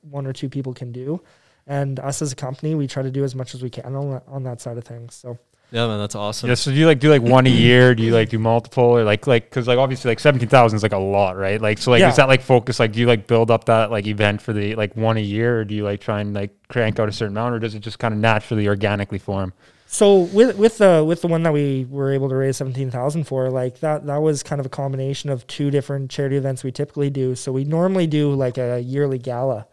one or two people can do. And us as a company, we try to do as much as we can on that side of things, so... Yeah, man, that's awesome. Yeah, so do you like do like one a year? Do you like do multiple, or like because like obviously like 17,000 is like a lot, right? Like so like is that like focus? Like do you like build up that like event for the like one a year, or do you like try and like crank out a certain amount, or does it just kind of naturally organically form? So with the one that we were able to raise 17,000 for, like that was kind of a combination of two different charity events we typically do. So we normally do like a yearly gala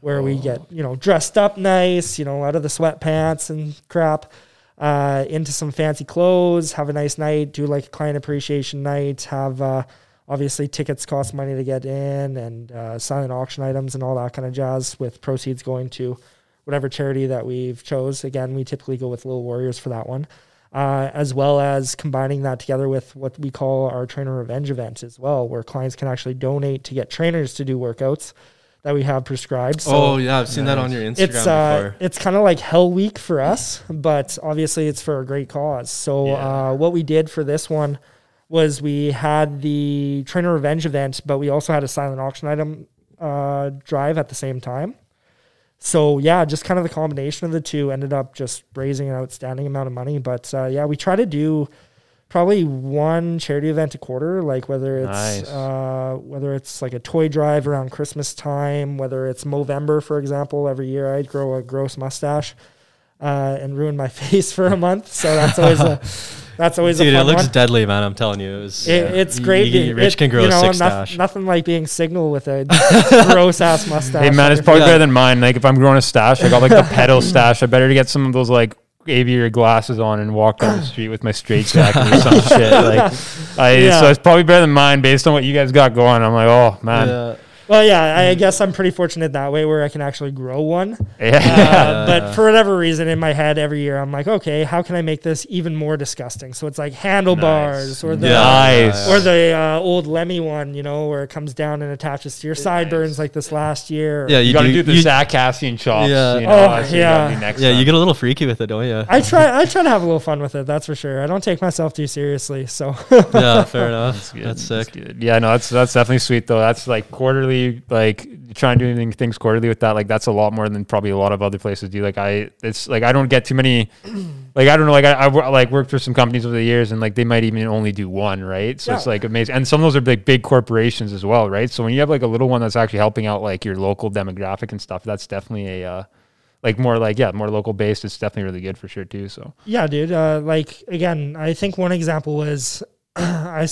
where we get dressed up nice, out of the sweatpants and crap. Into some fancy clothes, have a nice night, do like a client appreciation night, have obviously tickets cost money to get in, and silent auction items and all that kind of jazz, with proceeds going to whatever charity that we've chose. Again, we typically go with Little Warriors for that one, as well as combining that together with what we call our trainer revenge event as well, where clients can actually donate to get trainers to do workouts that we have prescribed. So, I've seen that on your Instagram before. It's kind of like Hell Week for us, but obviously it's for a great cause. So what we did for this one was we had the trainer revenge event, but we also had a silent auction item drive at the same time. So just kind of the combination of the two ended up just raising an outstanding amount of money. But we try to do probably one charity event a quarter, like whether it's like a toy drive around Christmas time, whether it's Movember, for example. Every year I'd grow a gross mustache and ruin my face for a month. So that's always a fun one. It looks deadly, man. I'm telling you. It's great. Rich can grow a six-stache. Nothing like being Signal with a gross-ass mustache. Hey, man, it's probably better than mine. Like, if I'm growing a stache, I got like the pedal stache. I better get some of those like aviator glasses on and walk down the street with my straight jacket or some shit. Like, so it's probably better than mine based on what you guys got going. I'm like, oh man. Yeah. Well, I guess I'm pretty fortunate that way where I can actually grow one. Yeah. But for whatever reason, in my head every year, I'm like, okay, how can I make this even more disgusting? So it's like handlebars or the old Lemmy one, where it comes down and attaches to your sideburns like this last year. Yeah, you got to do the Zacassian chops. Yeah. You get a little freaky with it, don't you? I try to have a little fun with it, that's for sure. I don't take myself too seriously, so. Yeah, fair enough. That's sick. That's that's definitely sweet, though. That's like quarterly. Like trying to do things quarterly with that, like that's a lot more than probably a lot of other places do. Like I don't get too many. Like I don't know. Like I like worked for some companies over the years, and like they might even only do one, right? So it's like amazing. And some of those are like big corporations as well, right? So when you have like a little one that's actually helping out like your local demographic and stuff, that's definitely a more local based. It's definitely really good for sure too. So yeah, dude. Like again, I think one example was I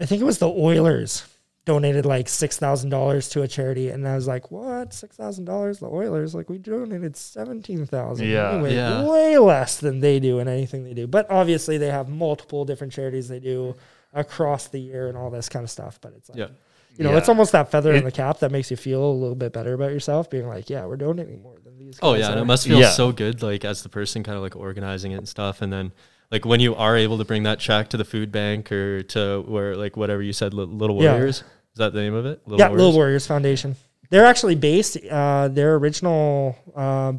think it was the Oilers donated like $6,000 to a charity. And I was like, what? $6,000? The Oilers? Like, we donated $17,000. Yeah, anyway, yeah. Way less than they do in anything they do. But obviously they have multiple different charities they do across the year and all this kind of stuff. But it's like, yeah. You know, yeah. It's almost that feather in the cap that makes you feel a little bit better about yourself, being like, yeah, we're donating more than these guys. Oh, yeah, and it must feel so good, like, as the person kind of, like, organizing it and stuff. And then, like, when you are able to bring that check to the food bank or to where, like, whatever you said, Little Warriors. Yeah. Is that the name of it? Little Warriors. Little Warriors Foundation. They're actually based, their original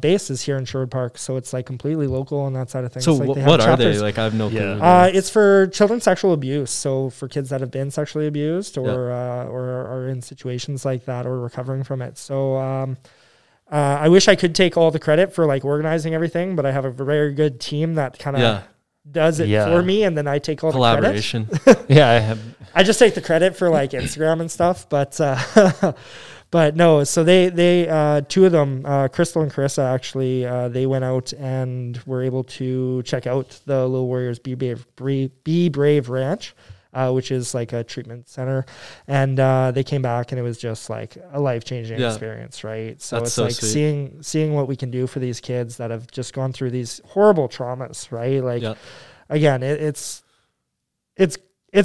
base is here in Sherwood Park, so it's, like, completely local on that side of things. So like what are they? Like, I have no clue. Yeah. It's for children's sexual abuse, so for kids that have been sexually abused or are in situations like that or recovering from it. So I wish I could take all the credit for, like, organizing everything, but I have a very good team that kind of... Yeah. does it for me, and then I take all the collaboration. I just take the credit for, like, Instagram and stuff, but no. So they two of them, Crystal and Carissa, actually, they went out and were able to check out the Little Warriors Be Brave Ranch, which is like a treatment center, and they came back and it was just like a life-changing experience, right? So it's so like sweet. seeing what we can do for these kids that have just gone through these horrible traumas, right? Like, again, it's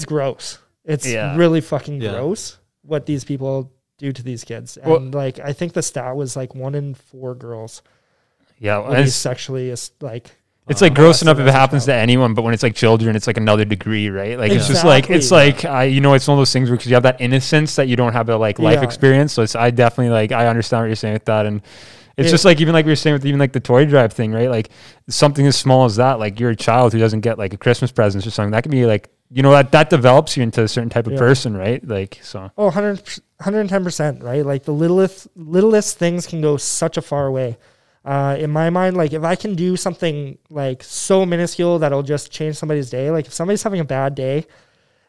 gross. It's really fucking gross what these people do to these kids. And like, I think the stat was like 1 in 4 girls, and sexually is like. It's like gross enough if it happens to anyone, but when it's like children, it's like another degree, right? Like it's just like, it's like, you know, it's one of those things where cause you have that innocence that you don't have a like life experience. So it's, I definitely like, I understand what you're saying with that. And it's just like, even like we were saying with even like the toy drive thing, right? Like something as small as that, like you're a child who doesn't get like a Christmas present or something that can be like, you know, that develops you into a certain type of person, right? Like, so. Oh, 110%, right? Like the littlest things can go such a far way. In my mind, like if I can do something like so minuscule that'll just change somebody's day, like if somebody's having a bad day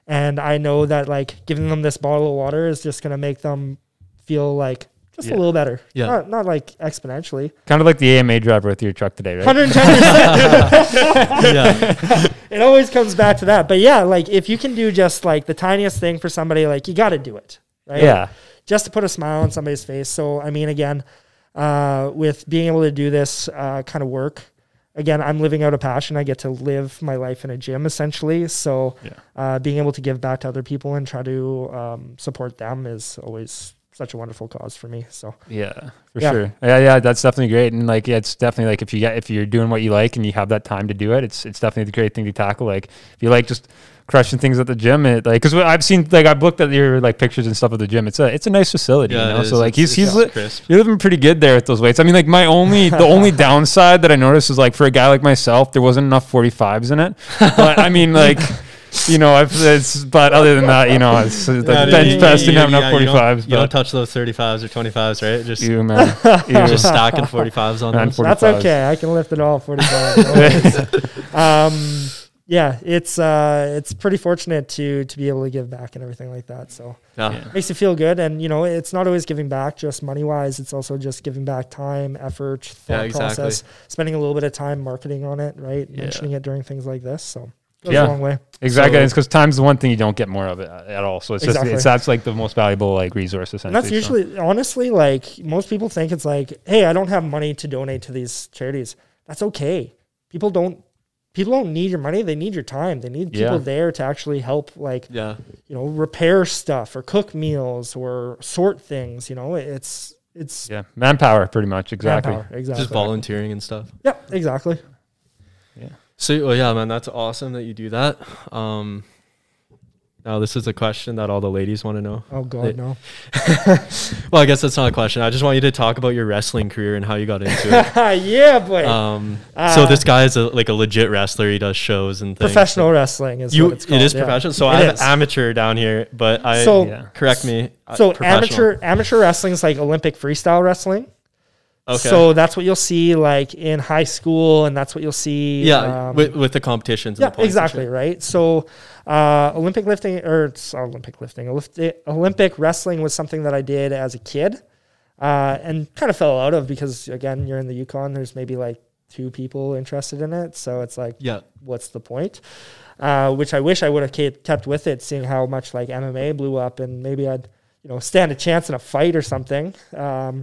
and I know that like giving them this bottle of water is just going to make them feel like just a little better. Yeah. Not like exponentially. Kind of like the AMA driver with your truck today, right? 110%. It always comes back to that. But yeah, like if you can do just like the tiniest thing for somebody, like you got to do it. Right? Yeah. Like, just to put a smile on somebody's face. So, I mean, again, with being able to do this kind of work, again, I'm living out a passion. I get to live my life in a gym, essentially. So being able to give back to other people and try to support them is always such a wonderful cause for me. So sure. Yeah, that's definitely great. And like, it's definitely like if you're doing what you like and you have that time to do it, it's definitely the great thing to tackle. Like if you like just crushing things at the gym, it like because I've seen like I've looked at your like pictures and stuff of the gym. It's a nice facility, you know. So like you're living pretty good there with those weights. I mean, like the only downside that I noticed is like for a guy like myself, there wasn't enough 45s in it. But I mean like. You know, but other than that, you know, it's like bench press didn't have enough 45s. You don't touch those 35s or 25s, right? Just just stocking 45s on those. 45s. That's okay. I can lift it all 45. It's pretty fortunate to be able to give back and everything like that. So it makes you feel good. And you know, it's not always giving back just money wise. It's also just giving back time, effort, thought process, spending a little bit of time marketing on it, right? Mentioning it during things like this. So. Goes a long way. Exactly. So, it's because time's the one thing you don't get more of it at all. So it's just that's like the most valuable like resource essentially. And that's usually honestly like most people think it's like, hey, I don't have money to donate to these charities. That's okay. People don't need your money, they need your time. They need people there to actually help like you know, repair stuff or cook meals or sort things, you know. It's manpower pretty much. Exactly. Just volunteering and stuff. Yeah, exactly. Yeah. So, man, that's awesome that you do that. Now, this is a question that all the ladies want to know. Oh, God, no. Well, I guess that's not a question. I just want you to talk about your wrestling career and how you got into it. Yeah, boy. So this guy is a legit wrestler. He does shows and things. Professional wrestling is what it's called. It is professional. So I have amateur down here, but correct me. So amateur wrestling is like Olympic freestyle wrestling. Okay. So that's what you'll see like in high school, and that's what you'll see with the competitions. Yeah, and the exactly. Right. So Olympic wrestling was something that I did as a kid and kind of fell out of because, again, you're in the Yukon. There's maybe like two people interested in it. So it's like, yeah, what's the point? Which I wish I would have kept with it, seeing how much like MMA blew up, and maybe I'd, you know, stand a chance in a fight or something. Yeah.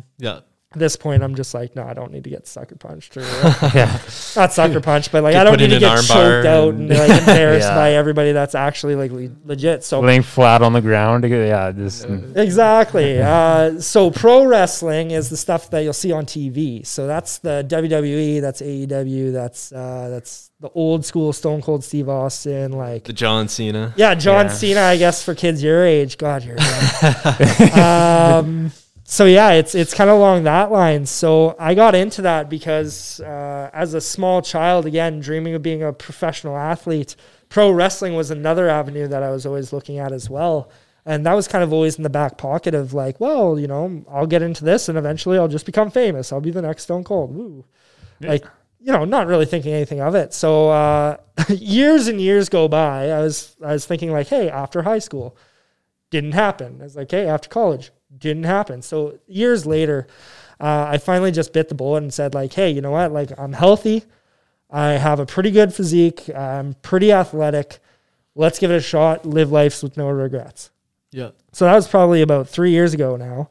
At this point, I'm just like, no, I don't need to get sucker punched. Or, yeah. Not sucker punched, but like, I don't need to get choked out and like embarrassed yeah. by everybody that's actually like legit. So laying flat on the ground. Yeah. Just exactly. So pro wrestling is the stuff that you'll see on TV. So that's the WWE, that's AEW, that's the old school Stone Cold Steve Austin, like the John Cena. Yeah. John Cena, I guess, for kids your age. God, you're young. So yeah, it's kind of along that line. So I got into that because as a small child, again, dreaming of being a professional athlete, pro wrestling was another avenue that I was always looking at as well. And that was kind of always in the back pocket of like, well, you know, I'll get into this and eventually I'll just become famous. I'll be the next Stone Cold. Woo. Yeah. Like, you know, not really thinking anything of it. So years and years go by. I was thinking like, hey, after high school, didn't happen. I was like, hey, after college. Didn't happen. So years later, I finally just bit the bullet and said like, hey, you know what? Like, I'm healthy. I have a pretty good physique. I'm pretty athletic. Let's give it a shot. Live life with no regrets. Yeah. So that was probably about 3 years ago now.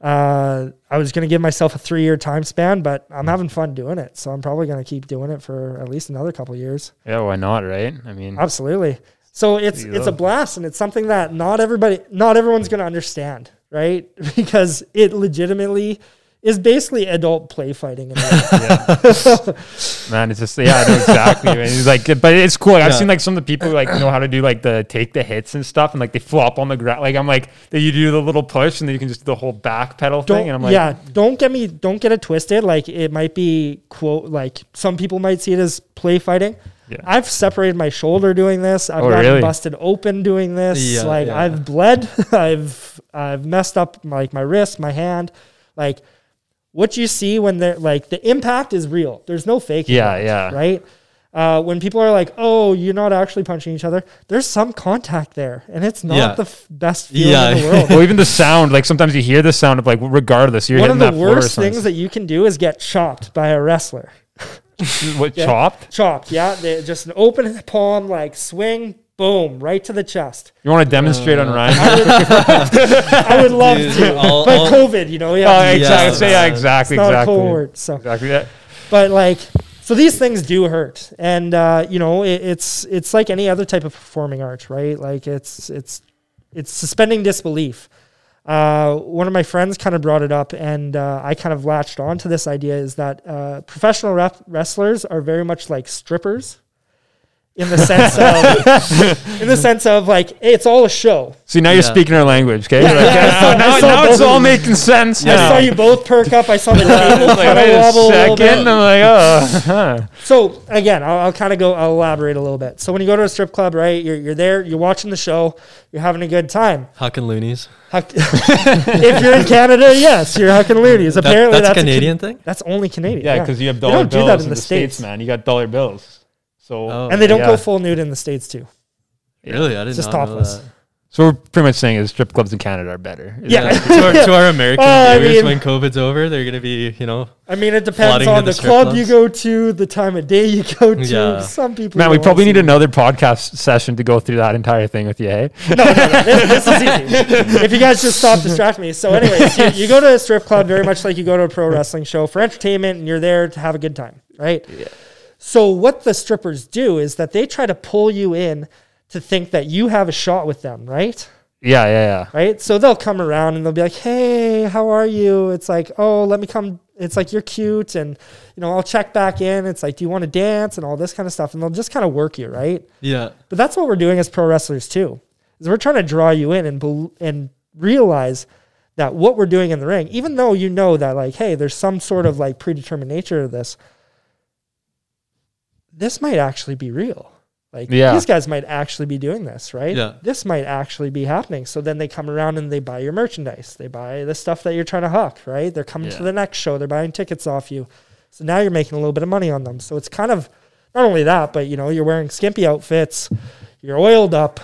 I was going to give myself a 3-year time span, but I'm having fun doing it. So I'm probably going to keep doing it for at least another couple of years. Yeah. Why not? Right. I mean, absolutely. So it's a blast, and it's something that not everyone's going to understand. Right? Because it legitimately is basically adult play fighting. Man, it's just, yeah, I know exactly. And it's like, but it's cool. I've seen like some of the people who like know how to do like take the hits and stuff, and like they flop on the ground. Like I'm like, you do the little push and then you can just do the whole back pedal thing. And I'm like, yeah, don't get it twisted. Like it might be quote, like some people might see it as play fighting. Yeah. I've separated my shoulder doing this. I've gotten busted open doing this. Yeah, like I've bled. I've messed up like my wrist, my hand. Like what you see when they're like, the impact is real. There's no fake. Yeah. Impact, yeah. Right. When people are like, oh, you're not actually punching each other, there's some contact there, and it's not the best feeling in the world. Well, even the sound, like sometimes you hear the sound of like, regardless, you're hitting that floor. One of the worst things that you can do is get chopped by a wrestler. What, chopped? Chopped, yeah. Just an open palm, like swing, boom, right to the chest. You want to demonstrate on Ryan? I would love to. But COVID, you know. Yeah, exactly. Yeah, exactly. It's not exactly. A cohort, so. Exactly that. But like, so these things do hurt. And, you know, it's like any other type of performing art, right? Like it's suspending disbelief. One of my friends kind of brought it up, and I kind of latched on to this idea, is that professional wrestlers are very much like strippers in the sense of like, hey, it's all a show. See, now you're speaking our language, okay? Yeah, now it's all making sense. Yeah. I saw you both perk up. I saw the table kind of wobble a little bit. I'm like, So again, I'll elaborate a little bit. So when you go to a strip club, right, you're there, you're watching the show, you're having a good time. Hucking loonies. If you're in Canada, yes, you're hucking loonies. Apparently that's a Canadian thing. That's only Canadian. Yeah, because you have dollar bills. They don't do that in the States, man. You got dollar bills. So, and they don't go full nude in the States too. Really? I didn't know that. Just topless. So we're pretty much saying is strip clubs in Canada are better. Is to our American viewers, when COVID's over, they're going to be, you know. I mean, it depends on the club you go to, the time of day you go to. Yeah. Some people. Man, we probably need another podcast session to go through that entire thing with you, hey? No. This is easy. If you guys just stop distracting me. So anyways, you go to a strip club very much like you go to a pro wrestling show for entertainment, and you're there to have a good time, right? Yeah. So what the strippers do is that they try to pull you in to think that you have a shot with them, right? Yeah. Right? So they'll come around and they'll be like, hey, how are you? It's like, oh, let me come. It's like, you're cute, and, you know, I'll check back in. It's like, do you want to dance and all this kind of stuff? And they'll just kind of work you, right? Yeah. But that's what we're doing as pro wrestlers too, is we're trying to draw you in and realize that what we're doing in the ring, even though you know that like, hey, there's some sort of like predetermined nature to this, this might actually be real. Like these guys might actually be doing this, right? Yeah. This might actually be happening. So then they come around and they buy your merchandise. They buy the stuff that you're trying to huck, right? They're coming to the next show. They're buying tickets off you. So now you're making a little bit of money on them. So it's kind of not only that, but you know, you're wearing skimpy outfits, you're oiled up,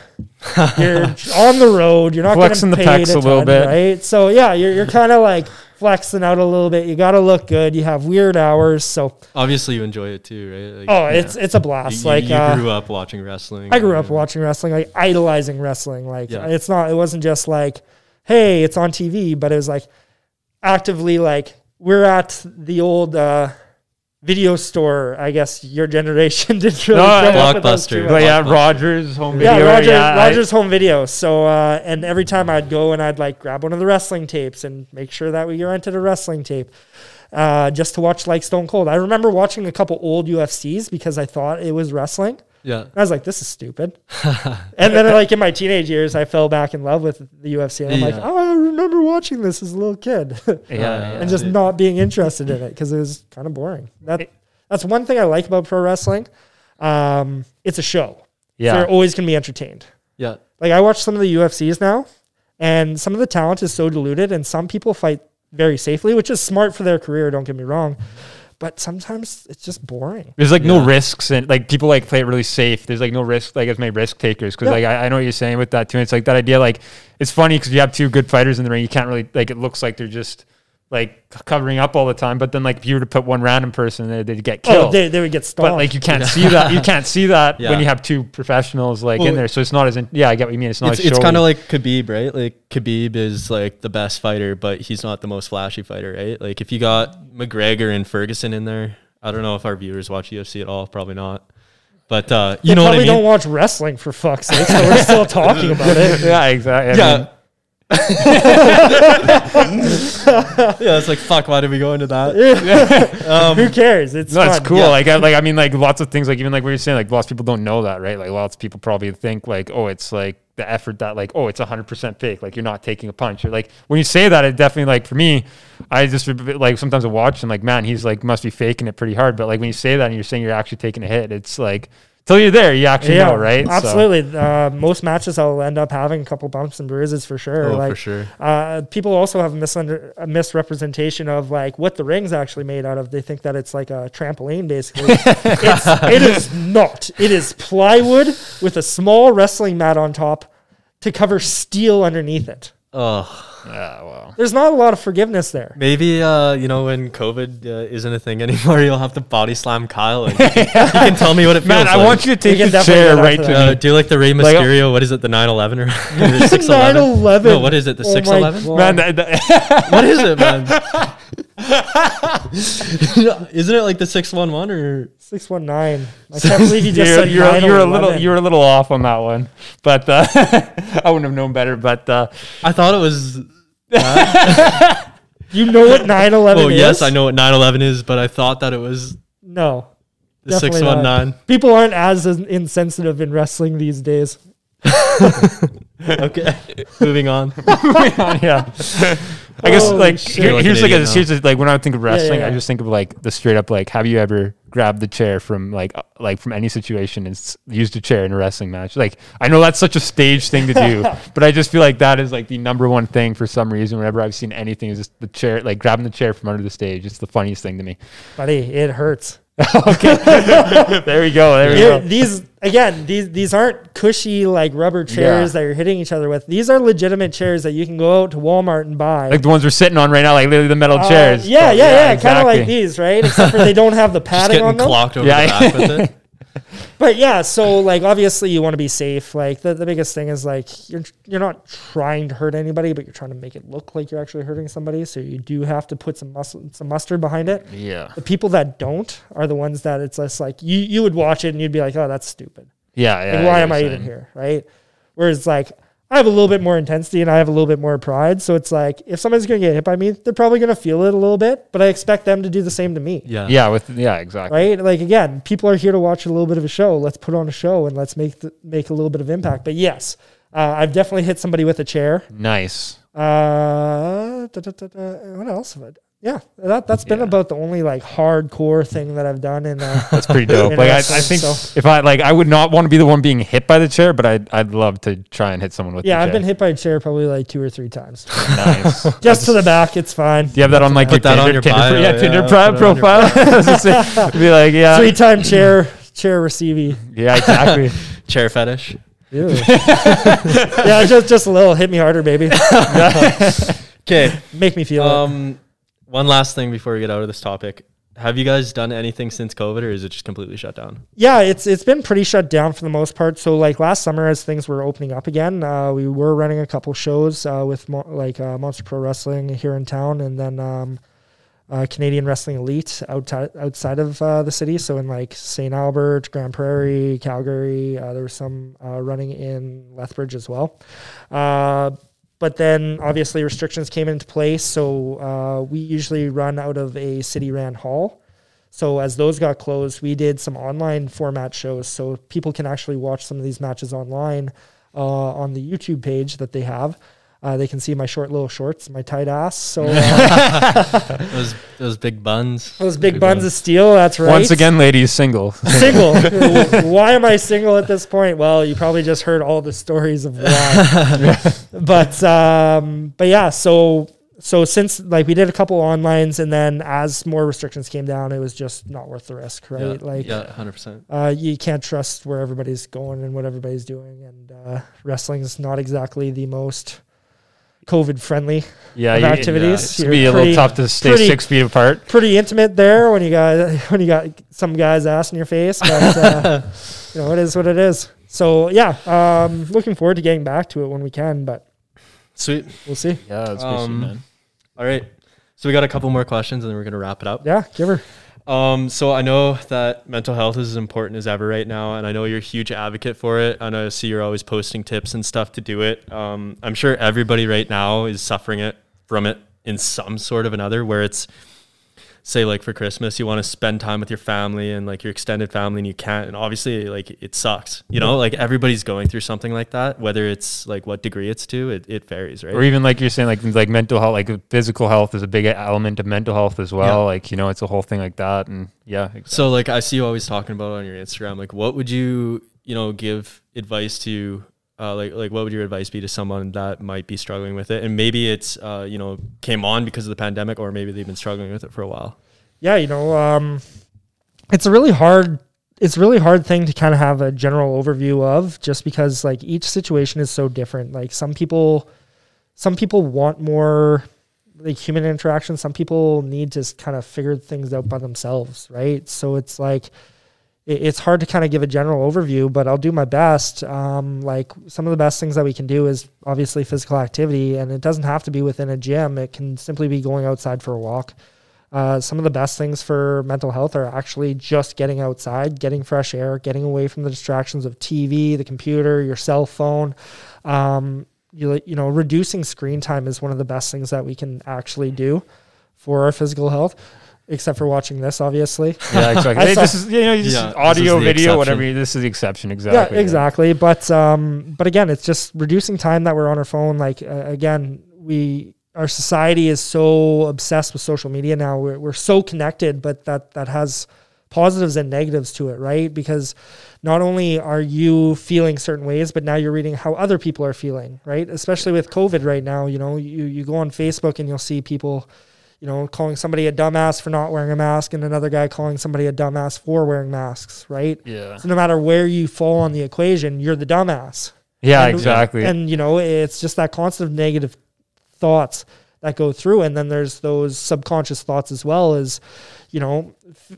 you're on the road, you're not flexing the pecs a little bit, right? So yeah, you're kind of like flexing out a little bit. You got to look good. You have weird hours. So obviously you enjoy it too, right? Like, it's a blast. You grew up watching wrestling. I grew up watching wrestling, like idolizing wrestling. Like it wasn't just like, hey, it's on TV, but it was like actively like we're at the old, video store, I guess your generation didn't really Blockbuster. But yeah, Rogers Home Video. Yeah, Rogers Home Video. So, and every time I'd go and I'd like grab one of the wrestling tapes and make sure that we rented a wrestling tape just to watch like Stone Cold. I remember watching a couple old UFCs because I thought it was wrestling. Yeah. And I was like, this is stupid. And then like in my teenage years, I fell back in love with the UFC. And I'm like, oh, I remember watching this as a little kid. And just not being interested in it because it was kind of boring. That's one thing I like about pro wrestling. It's a show. Yeah. So you're always going to be entertained. Yeah. Like I watch some of the UFCs now and some of the talent is so diluted and some people fight very safely, which is smart for their career. Don't get me wrong. But sometimes it's just boring. There's like no risks, and like people like play it really safe. There's like no risk, like as many risk takers. Because like I know what you're saying with that too. It's like that idea, like it's funny because you have two good fighters in the ring. You can't really like it looks like they're just like covering up all the time. But then like if you were to put one random person, they'd get killed. Oh, they would get stomped. But like you can't see that. You can't see that when you have two professionals like in there. So it's not as I get what you mean. It's not. It's kind of like Khabib, right? Like Khabib is like the best fighter, but he's not the most flashy fighter, right? Like if you got McGregor and Ferguson in there, I don't know if our viewers watch UFC at all. Probably not. But you know what I mean. Probably don't watch wrestling for fuck's sake. So we're still talking about it. Yeah, exactly. Yeah. I mean, it's like fuck, why did we go into that? Who cares? It's cool. Yeah. I mean lots of things, like even like what you're saying, like lots of people don't know that, right? Like lots of people probably think like, oh, it's like the effort that like, oh, it's 100% fake, like you're not taking a punch. Or like when you say that, it definitely, like for me, I just like sometimes I watch and like, man, he's like must be faking it pretty hard. But like when you say that and you're saying you're actually taking a hit, it's like till you're there, you actually know, right? Absolutely. So. Most matches, I'll end up having a couple bumps and bruises for sure. Oh, like, for sure. People also have a misrepresentation of like what the ring's actually made out of. They think that it's like a trampoline, basically. It is not. It is plywood with a small wrestling mat on top to cover steel underneath it. Oh, yeah, wow. There's not a lot of forgiveness there. Maybe, when COVID isn't a thing anymore, you'll have to body slam Kyle. And you can tell me what it feels like. Man, I want you to take your chair right to me. Do like the Rey Mysterio, what is it, the 9/11? Or the 6/11? No, what is it, the 6/11? Man, what is it, man? Isn't it like the 611 or 619? I can't believe you just said you're a little off on that one, but I wouldn't have known better. But I thought it was. You know what 9/11 is? Yes, I know what 9/11 is, but I thought that it was the 619. People aren't as insensitive in wrestling these days. Okay, moving on. Yeah. I guess like here's when I think of wrestling, I just think of like the straight up like, have you ever grabbed the chair from like from any situation and used a chair in a wrestling match? Like I know that's such a stage thing to do, but I just feel like that is like the number one thing for some reason. Whenever I've seen anything, is just the chair, like grabbing the chair from under the stage. It's the funniest thing to me. Buddy, it hurts. Okay. There we go. These aren't cushy like rubber chairs that you're hitting each other with. These are legitimate chairs that you can go out to Walmart and buy. Like the ones we're sitting on right now, like literally the metal chairs. Exactly. Kind of like these, right? Except for they don't have the padding on them. Just getting clocked over the back with it. But yeah, so like obviously you want to be safe. Like the biggest thing is like you're not trying to hurt anybody, but you're trying to make it look like you're actually hurting somebody. So you do have to put some mustard behind it. Yeah. The people that don't are the ones that it's just like you would watch it and you'd be like, oh, that's stupid. Yeah. Like, why am I even here, right? Whereas like I have a little bit more intensity and I have a little bit more pride. So it's like, if somebody's going to get hit by me, they're probably going to feel it a little bit, but I expect them to do the same to me. Yeah, exactly. Right? Like, again, people are here to watch a little bit of a show. Let's put on a show and let's make a little bit of impact. But yes, I've definitely hit somebody with a chair. Nice. What else? Yeah, that's been about the only like hardcore thing that I've done. And that's pretty dope. Like I think if I would not want to be the one being hit by the chair, but I'd love to try and hit someone with. Yeah, I've been hit by a chair probably like 2 or 3 times. Nice, just to the back. It's fine. Do you have that on like your Tinder? Yeah, Tinder profile. Be like 3-time chair receivee. Yeah, exactly. Chair fetish. Just a little. Hit me harder, baby. Okay, make me feel it. One last thing before we get out of this topic. Have you guys done anything since COVID, or is it just completely shut down? Yeah, it's been pretty shut down for the most part. So like last summer, as things were opening up again, we were running a couple shows with Monster Pro Wrestling here in town, and then Canadian Wrestling Elite outside of the city. So in like St. Albert, Grand Prairie, Calgary, there was some running in Lethbridge as well. But then, obviously, restrictions came into place, so we usually run out of a city-ran hall. So as those got closed, we did some online format shows, so people can actually watch some of these matches online on the YouTube page that they have. They can see my short little shorts, my tight ass. So those big buns. Those big buns of steel, that's right. Once again, ladies, single. Single. Why am I single at this point? Well, you probably just heard all the stories of why. But yeah, so since like we did a couple onlines, and then as more restrictions came down, it was just not worth the risk, right? Yeah, like 100%. You can't trust where everybody's going and what everybody's doing, and wrestling is not exactly the most COVID-friendly activities. It'd be a little tough to stay 6 feet apart. Pretty intimate there when you got some guy's ass in your face. But you know, it is what it is. So yeah, looking forward to getting back to it when we can. But sweet, we'll see. Yeah, that's sweet, man. All right, so we got a couple more questions and then we're gonna wrap it up. Yeah, give her. So I know that mental health is as important as ever right now, and I know you're a huge advocate for it, and I see you're always posting tips and stuff to do it. I'm sure everybody right now is suffering from it in some sort of another, where it's, say, like for Christmas, you want to spend time with your family and like your extended family, and you can't, and obviously like it sucks, you know, like everybody's going through something like that, whether it's like what degree it's to, it varies, right? Or even like you're saying, like mental health, like physical health is a big element of mental health as well. Yeah. Like, you know, it's a whole thing like that. And yeah. Exactly. So like, I see you always talking about it on your Instagram, like what would you give advice to, like what would your advice be to someone that might be struggling with it? And maybe it's, came on because of the pandemic, or maybe they've been struggling with it for a while. Yeah. It's a really hard thing to kind of have a general overview of, just because like each situation is so different. Like some people want more like human interaction. Some people need to kind of figure things out by themselves. Right. So it's like, it's hard to kind of give a general overview, but I'll do my best. Like some of the best things that we can do is obviously physical activity, and it doesn't have to be within a gym. It can simply be going outside for a walk. Some of the best things for mental health are actually just getting outside, getting fresh air, getting away from the distractions of TV, the computer, your cell phone. Reducing screen time is one of the best things that we can actually do for our physical health. Except for watching this, obviously. Yeah, exactly. Audio, video, whatever. This is the exception, exactly. Yeah, exactly. Yeah. But again, it's just reducing time that we're on our phone. Like again, our society is so obsessed with social media now. We're so connected, but that has positives and negatives to it, right? Because not only are you feeling certain ways, but now you're reading how other people are feeling, right? Especially with COVID right now. You know, you go on Facebook and you'll see people, you know, calling somebody a dumbass for not wearing a mask, and another guy calling somebody a dumbass for wearing masks, right? Yeah. So no matter where you fall on the equation, you're the dumbass. Yeah, exactly. And, it's just that constant of negative thoughts that go through. And then there's those subconscious thoughts as well as,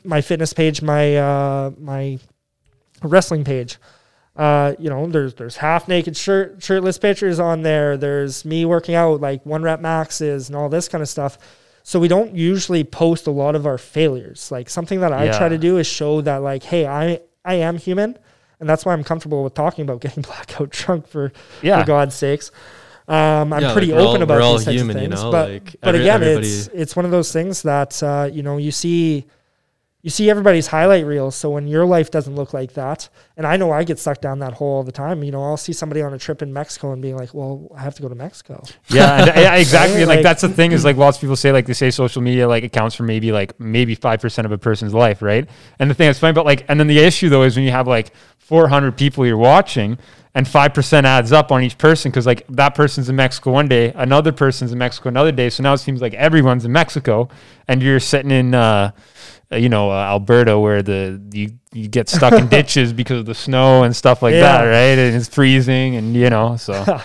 my fitness page, my wrestling page. There's half naked shirtless pictures on there. There's me working out like 1-rep maxes and all this kind of stuff. So we don't usually post a lot of our failures. Like something that I try to do is show that like, hey, I am human. And that's why I'm comfortable with talking about getting blackout drunk for God's sakes. I'm pretty open about these types of things. But again, it's one of those things that, you see everybody's highlight reels. So when your life doesn't look like that, and I know I get sucked down that hole all the time, I'll see somebody on a trip in Mexico and being like, well, I have to go to Mexico. Yeah, exactly. Like that's the thing is like lots of people say, like they say social media, like accounts for maybe 5% of a person's life. Right. And the thing that's funny about and then the issue though, is when you have like 400 people you're watching, and 5% adds up on each person, because like that person's in Mexico one day, another person's in Mexico another day. So now it seems like everyone's in Mexico, and you're sitting in, Alberta, where you get stuck in ditches because of the snow and stuff like that, right? And it's freezing, and so.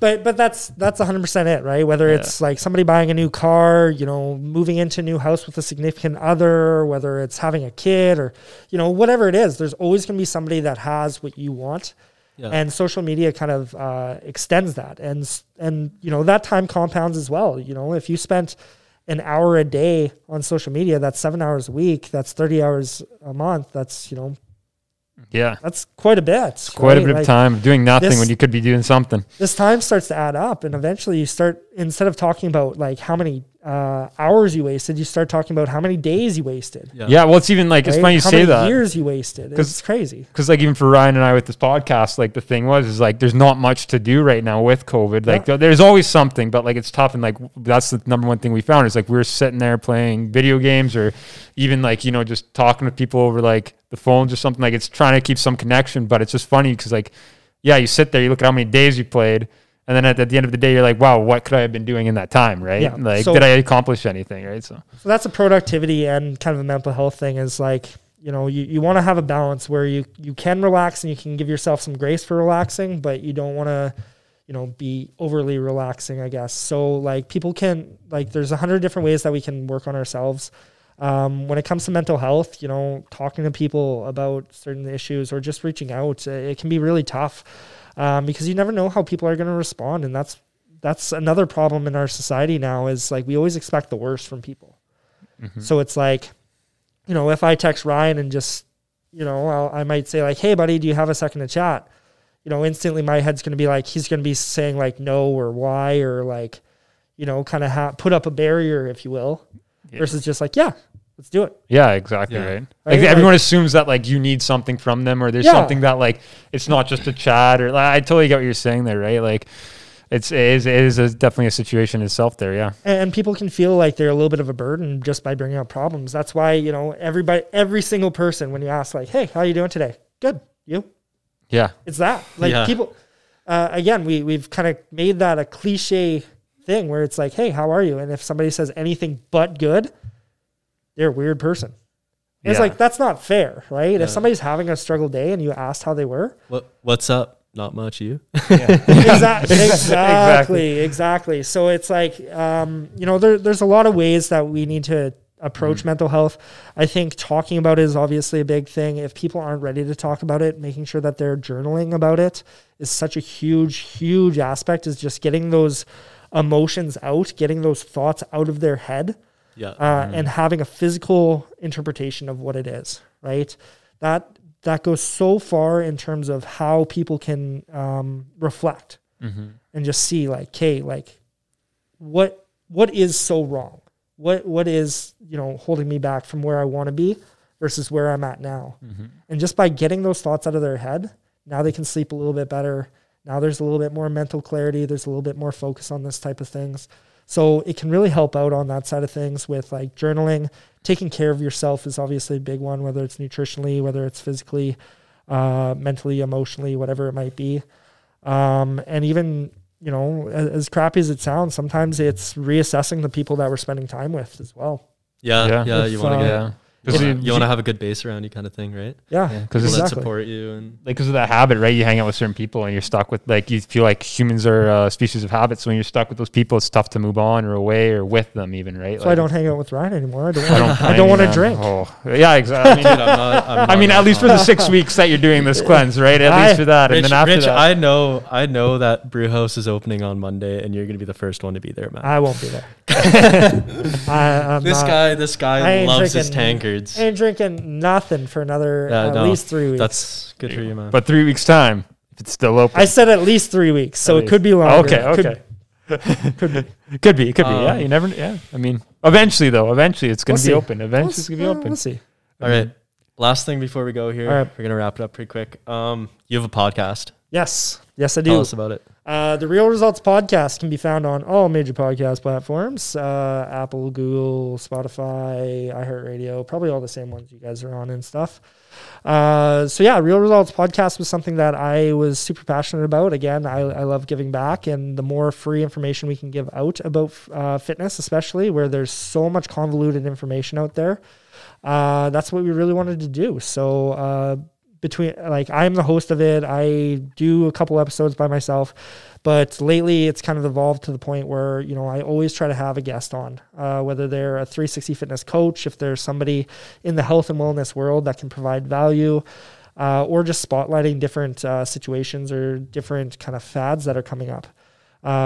But that's 100% it, right? Whether it's like somebody buying a new car, you know, moving into a new house with a significant other, whether it's having a kid or, you know, whatever it is, there's always going to be somebody that has what you want. Yeah. And social media kind of extends that. And, you know, that time compounds as well. You know, if you spent an hour a day on social media, that's 7 hours a week, that's 30 hours a month. That's, you know, that's quite a bit. It's quite a bit of time doing nothing when you could be doing something. This time starts to add up, and eventually you start, instead of talking about like how many hours you wasted, you start talking about how many days you wasted. Yeah, well, it's even like, it's funny you say that. How many years you wasted. It's crazy. Because like even for Ryan and I with this podcast, like the thing was, is like there's not much to do right now with COVID. Like there's always something, but like it's tough. And like that's the number one thing we found is like we were sitting there playing video games or even like, you know, just talking with people over like the phones or something. Like it's trying to keep some connection, but it's just funny because like, yeah, you sit there, you look at how many days you played. And then at the end of the day, you're like, wow, what could I have been doing in that time, right? Yeah. Like, so, did I accomplish anything, right? So that's a productivity and kind of a mental health thing is like, you know, you want to have a balance where you can relax and you can give yourself some grace for relaxing, but you don't want to, you know, be overly relaxing, I guess. So, like, people can, like, there's 100 different ways that we can work on ourselves. When it comes to mental health, you know, talking to people about certain issues or just reaching out, it can be really tough. Because you never know how people are going to respond. And that's another problem in our society now is like, we always expect the worst from people. Mm-hmm. So it's like, you know, if I text Ryan and just, you know, I might say like, hey buddy, do you have a second to chat? You know, instantly my head's going to be like, he's going to be saying like, no, or why, or like, you know, kind of put up a barrier, if you will, versus just like, yeah. Let's do it. Yeah, exactly. Yeah. Right. Like everyone assumes that like you need something from them or there's something that like, it's not just a chat or like, I totally get what you're saying there. Right. Like it is definitely a situation itself there. Yeah. And people can feel like they're a little bit of a burden just by bringing up problems. That's why, you know, every single person, when you ask like, hey, how are you doing today? Good. You? Yeah. It's that like people, again, we've kind of made that a cliche thing where it's like, hey, how are you? And if somebody says anything but good, they're a weird person. It's like, that's not fair, right? Yeah. If somebody's having a struggle day and you asked how they were. What's up? Not much, you. Exactly. So it's like, you know, there's a lot of ways that we need to approach mental health. I think talking about it is obviously a big thing. If people aren't ready to talk about it, making sure that they're journaling about it is such a huge, huge aspect, is just getting those emotions out, getting those thoughts out of their head. And having a physical interpretation of what it is, right? That goes so far in terms of how people can reflect and just see, like, okay, like, what is so wrong? What is, you know, holding me back from where I want to be versus where I'm at now? Mm-hmm. And just by getting those thoughts out of their head, now they can sleep a little bit better. Now there's a little bit more mental clarity. There's a little bit more focus on this type of things. So it can really help out on that side of things with like journaling. Taking care of yourself is obviously a big one, whether it's nutritionally, whether it's physically, mentally, emotionally, whatever it might be. And even, you know, as crappy as it sounds, sometimes it's reassessing the people that we're spending time with as well. Yeah. You want to get... Because you want to have a good base around you, kind of thing, right? Yeah, because that support you, and like because of that habit, right? You hang out with certain people, and you're stuck with like you feel like humans are a species of habits. So when you're stuck with those people, it's tough to move on or away or with them, even, right? So like, I don't hang out with Ryan anymore. I don't want to drink. Oh, yeah, exactly. I mean, I'm not at least for the 6 weeks that you're doing this cleanse, right? At least for that, and then after that, I know that Brew House is opening on Monday, and you're gonna be the first one to be there, man. I won't be there. This guy loves his tankard. I ain't drinking nothing for another at least 3 weeks. That's good for you, man. But 3 weeks time, if it's still open. I said at least 3 weeks, so it could be longer. Okay. Could be. Yeah, you never. Yeah, I mean, eventually it's going to be open. Eventually it's going to be open. We'll see. All right. Last thing before we go here, we're going to wrap it up pretty quick. You have a podcast. Yes, I do. Tell us about it. The Real Results podcast can be found on all major podcast platforms, Apple, Google, Spotify, iHeartRadio, probably all the same ones you guys are on and stuff. So Real Results podcast was something that I was super passionate about. Again, I love giving back, and the more free information we can give out about fitness, especially where there's so much convoluted information out there, that's what we really wanted to do. So, between, like, I'm the host of it. I do a couple episodes by myself, but lately it's kind of evolved to the point where, you know, I always try to have a guest on, whether they're a 360 fitness coach, if there's somebody in the health and wellness world that can provide value, or just spotlighting different situations or different kind of fads that are coming up.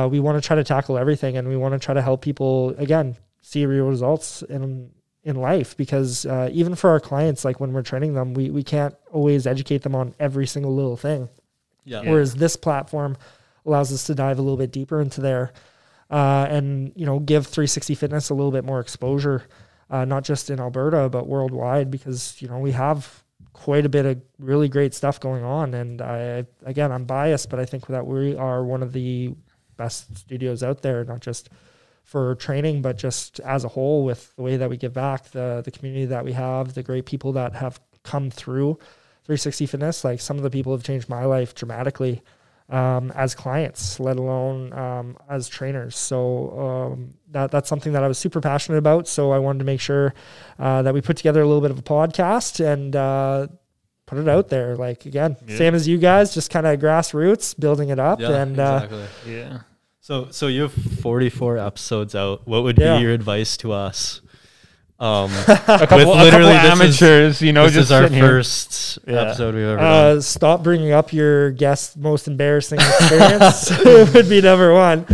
We want to try to tackle everything, and we want to try to help people, again, see real results in life, because even for our clients, like when we're training them, we can't always educate them on every single little thing. Yeah. Whereas this platform allows us to dive a little bit deeper into there and, you know, give 360 Fitness a little bit more exposure, not just in Alberta, but worldwide, because, you know, we have quite a bit of really great stuff going on. And I, again, I'm biased, but I think that we are one of the best studios out there, not just for training, but just as a whole, with the way that we give back, the community that we have, the great people that have come through 360 Fitness. Like, some of the people have changed my life dramatically as clients, let alone as trainers. So that's something that I was super passionate about. So I wanted to make sure that we put together a little bit of a podcast and put it out there. Like, again, same as you guys, just kind of grassroots, building it up. Yeah, and exactly. Yeah. So you have 44 episodes out. What would be your advice to us? A couple amateurs, you know, this is our first episode we've ever done. Stop bringing up your guest's most embarrassing experience. It would be number one.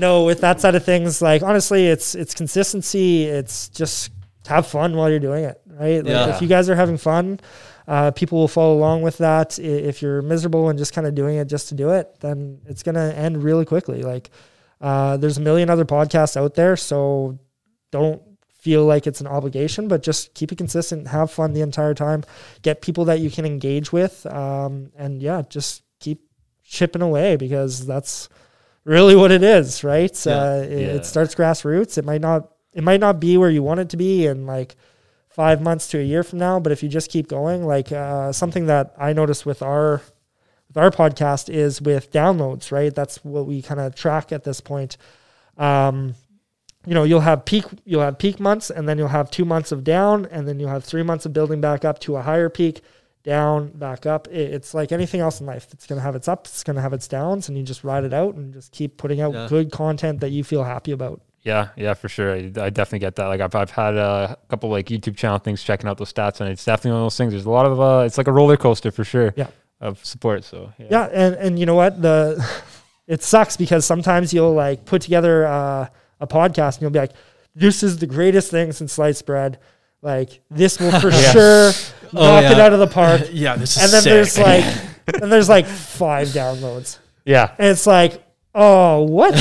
No, with that side of things, like, honestly, it's consistency. It's just have fun while you're doing it, right? Like, if you guys are having fun, people will follow along with that. If you're miserable and just kind of doing it just to do it, then it's going to end really quickly. Like, there's a million other podcasts out there, so don't feel like it's an obligation, but just keep it consistent, have fun the entire time, get people that you can engage with. And just keep chipping away, because that's really what it is, right? It starts grassroots. It might not be where you want it to be in, like, 5 months to a year from now, but if you just keep going, like, something that I noticed with our podcast is with downloads, right? That's what we kind of track at this point. You know, you'll have peak months, and then you'll have 2 months of down, and then you'll have 3 months of building back up to a higher peak, down, back up. It's like anything else in life. It's going to have its ups, it's going to have its downs, and you just ride it out and just keep putting out good content that you feel happy about. Yeah, for sure. I definitely get that. Like, I've had a couple, like, YouTube channel things, checking out those stats, and it's definitely one of those things. There's a lot of it's like a roller coaster for sure. Yeah. Of support. So and you know what? It sucks, because sometimes you'll, like, put together a podcast and you'll be like, "This is the greatest thing since sliced bread. Like, this will for sure knock it out of the park." Yeah, this is. And then there's like, and there's like 5 downloads. Yeah, and it's like, oh, what?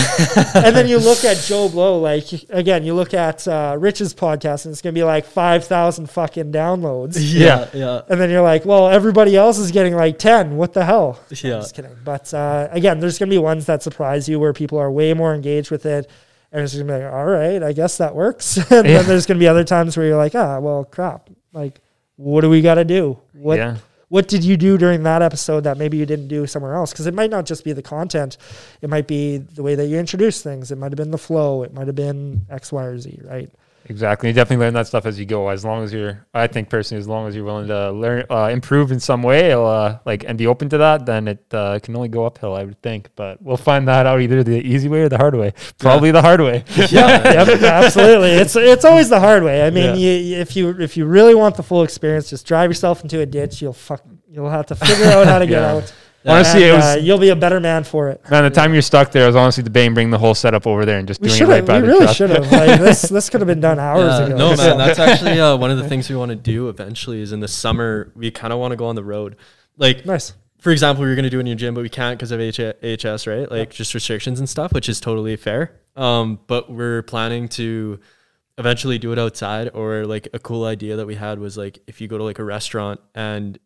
And then you look at Joe Blow, like, again, you look at Rich's podcast, and it's going to be like 5,000 fucking downloads. Yeah. And then you're like, well, everybody else is getting like 10. What the hell? Yeah. I'm just kidding. But again, there's going to be ones that surprise you, where people are way more engaged with it, and it's going to be like, all right, I guess that works. And then there's going to be other times where you're like, well, crap. Like, what do we got to do? What did you do during that episode that maybe you didn't do somewhere else? Because it might not just be the content. It might be the way that you introduce things. It might have been the flow. It might have been X, Y, or Z, right? Exactly. You definitely learn that stuff as you go. I think personally, as long as you're willing to learn, improve in some way, and be open to that, then it can only go uphill, I would think. But we'll find that out either the easy way or the hard way. Probably the hard way. Absolutely. It's always the hard way. I mean, if you really want the full experience, just drive yourself into a ditch. You'll have to figure out how to get out. Honestly, and, you'll be a better man for it. Man, the time you're stuck there, I was honestly debating bring the whole setup over there and just doing it right by the truck. We really should have. Like, this could have been done hours ago. No, man, that's actually one of the things we want to do eventually is in the summer, we kind of want to go on the road. Like, nice. For example, we were going to do it in your gym, but we can't because of AHS, right? Like, just restrictions and stuff, which is totally fair. But we're planning to eventually do it outside, or like a cool idea that we had was like, if you go to like a restaurant and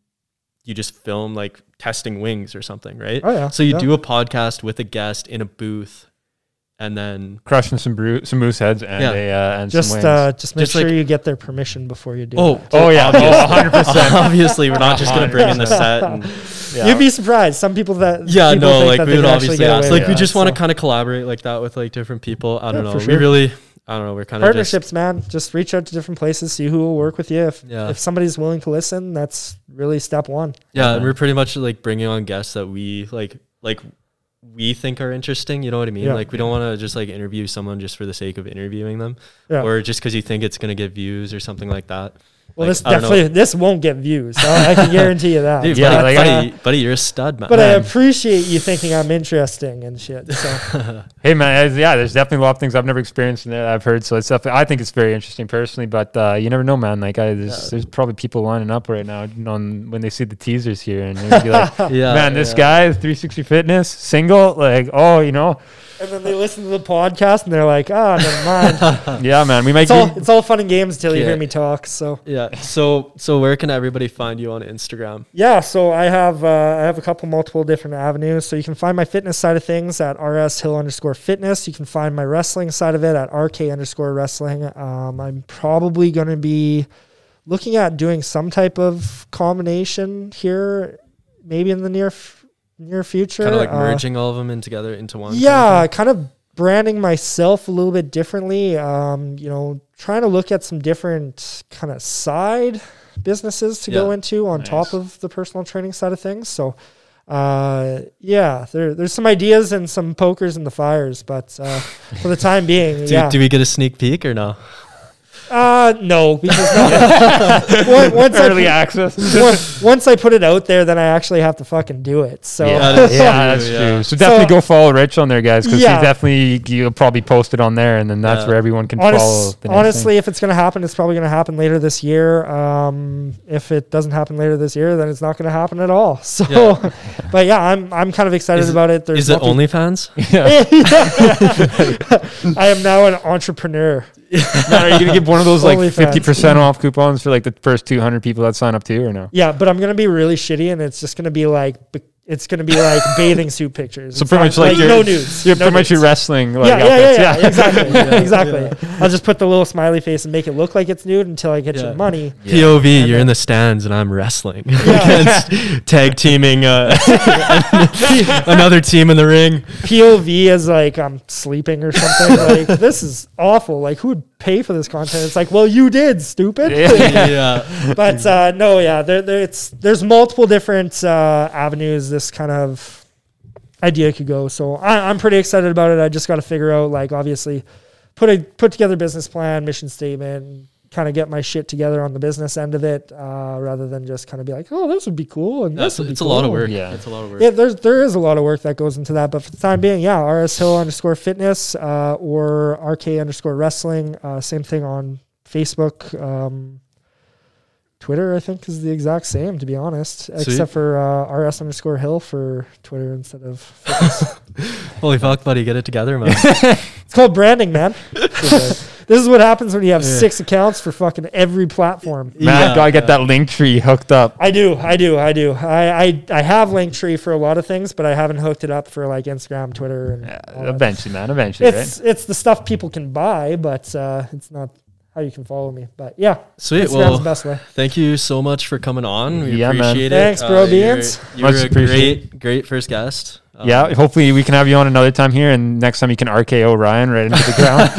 you just film like testing wings or something, right? Oh yeah. So you do a podcast with a guest in a booth, and then crushing some moose heads and and just some wings. Just sure, like, you get their permission before you do. Oh yeah, 100%. Obviously, we're not just gonna bring in the set. And, you'd be surprised. Some people that we would obviously ask. We just want to kind of collaborate like that with like different people. I don't know. We really. I don't know. We're kind of partnerships, just, man. Just reach out to different places, see who will work with you. If somebody's willing to listen, that's really step one. Yeah, and we're pretty much like bringing on guests that we like we think are interesting. You know what I mean? Yeah. Like we don't want to just like interview someone just for the sake of interviewing them, or just because you think it's gonna get views or something like that. Well, like, this definitely won't get views. I can guarantee you that. Dude, yeah, buddy, you're a stud, man. But I appreciate you thinking I'm interesting and shit. So. Hey, man, yeah, there's definitely a lot of things I've never experienced in there that I've heard. So it's definitely, I think it's very interesting personally, but you never know, man. Like, there's probably people lining up right now when they see the teasers here, and they'd be like, man, this guy, 360 Fitness, single, like, oh, you know. And then they listen to the podcast and they're like, "Ah, never mind." Yeah, man, we make it's all fun and games until you hear me talk. So so where can everybody find you on Instagram? Yeah, so I have a couple multiple different avenues. So you can find my fitness side of things at rshill_fitness. You can find my wrestling side of it at rk_wrestling. I'm probably going to be looking at doing some type of combination here, maybe in the near future, kind of like merging all of them in together into one. Yeah, kind of branding myself a little bit differently. You know, trying to look at some different kind of side businesses to go into on top of the personal training side of things. So, yeah, there's some ideas and some pokers in the fires, but for the time being, do we get a sneak peek or no? No, because once early access. Once I put it out there, then I actually have to fucking do it. So that's true. So definitely go follow Rich on there, guys, because you'll probably post it on there, and then that's where everyone can follow. Honestly, if it's gonna happen, it's probably gonna happen later this year. If it doesn't happen later this year, then it's not gonna happen at all. So, but yeah, I'm kind of excited about it. Is it OnlyFans? Yeah. I am now an entrepreneur. Now, are you gonna give one of those like 50% off coupons for like the first 200 people that sign up too, or no? Yeah, but I'm gonna be really shitty, and it's just gonna be like bathing suit pictures. So pretty much like your, no nudes. You're pretty much your wrestling. Like, yeah, exactly, exactly. I'll just put the little smiley face and make it look like it's nude until I get your money. POV, you're in the stands and I'm wrestling against tag teaming another team in the ring. POV is like I'm sleeping or something. Like this is awful. Like who would pay for this content? It's like, well, you did, stupid. But no, yeah, there's multiple different avenues this kind of idea could go. So I'm pretty excited about it. I just got to figure out, like, obviously put together business plan, mission statement, kind of get my shit together on the business end of it, rather than just kind of be like, oh, this would be cool. And it's a lot of work. Yeah, it's a lot of work. Yeah, there is a lot of work that goes into that. But for the time being, yeah, rshill_fitness or rk_wrestling. Same thing on Facebook. Twitter, I think, is the exact same, to be honest, except for rs_hill for Twitter instead of fitness. Holy fuck, buddy, get it together, man. It's called branding, man. This is what happens when you have 6 accounts for fucking every platform. Man, gotta get that Linktree hooked up. I do. I have Linktree for a lot of things, but I haven't hooked it up for like Instagram, Twitter, and eventually, man, it's, right? It's the stuff people can buy, but it's not how you can follow me. But yeah, sweet. Well, the best way. Thank you so much for coming on. We appreciate it. Thanks, bro. You're a great first guest. Yeah, hopefully we can have you on another time here, and next time you can RKO Ryan right into the ground.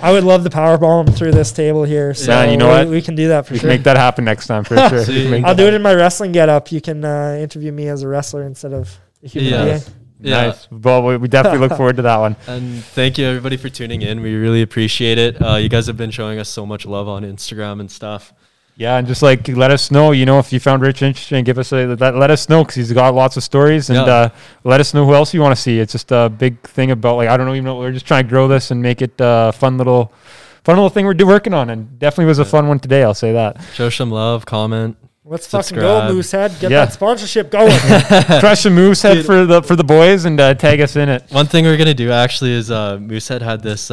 I would love the powerbomb through this table here. So yeah, you know what? We can do that for sure. We can make that happen next time for sure. I'll do it in my wrestling getup. You can interview me as a wrestler instead of a human being. Nice. Well, we definitely look forward to that one. And thank you, everybody, for tuning in. We really appreciate it. You guys have been showing us so much love on Instagram and stuff. Yeah, and just like let us know, you know, if you found Rich interesting, give us let us know, because he's got lots of stories, and let us know who else you want to see. It's just a big thing about, like, I don't even know, we're just trying to grow this and make it a fun little thing we're working on, and definitely was a fun one today, I'll say that. Show some love, comment. Let's fucking go, Moosehead. Get that sponsorship going. Crush the Moosehead for the boys, and tag us in it. One thing we're going to do, actually, is Moosehead had this,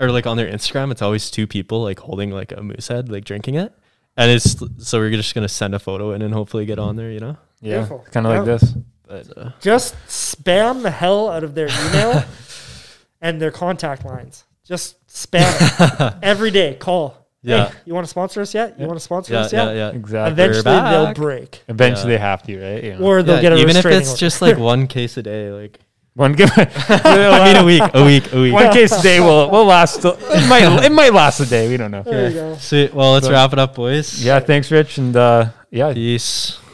or like on their Instagram, it's always 2 people like holding like a Moosehead, like drinking it. And it's, so we're just going to send a photo in and hopefully get on there, you know? Yeah, kind of like this. But, just spam the hell out of their email and their contact lines. Just spam every day. Call. Yeah, hey, you want to sponsor us yet? You want to sponsor us yet? Yeah, exactly. Eventually they'll break. Eventually they have to, right? You know? Or they'll get a restraining order. Even if it's just like 1 case a day, like One give I mean a week. One case a day will last. It might last a day. We don't know. There you go. Well, let's wrap it up, boys. Yeah, thanks, Rich, and peace.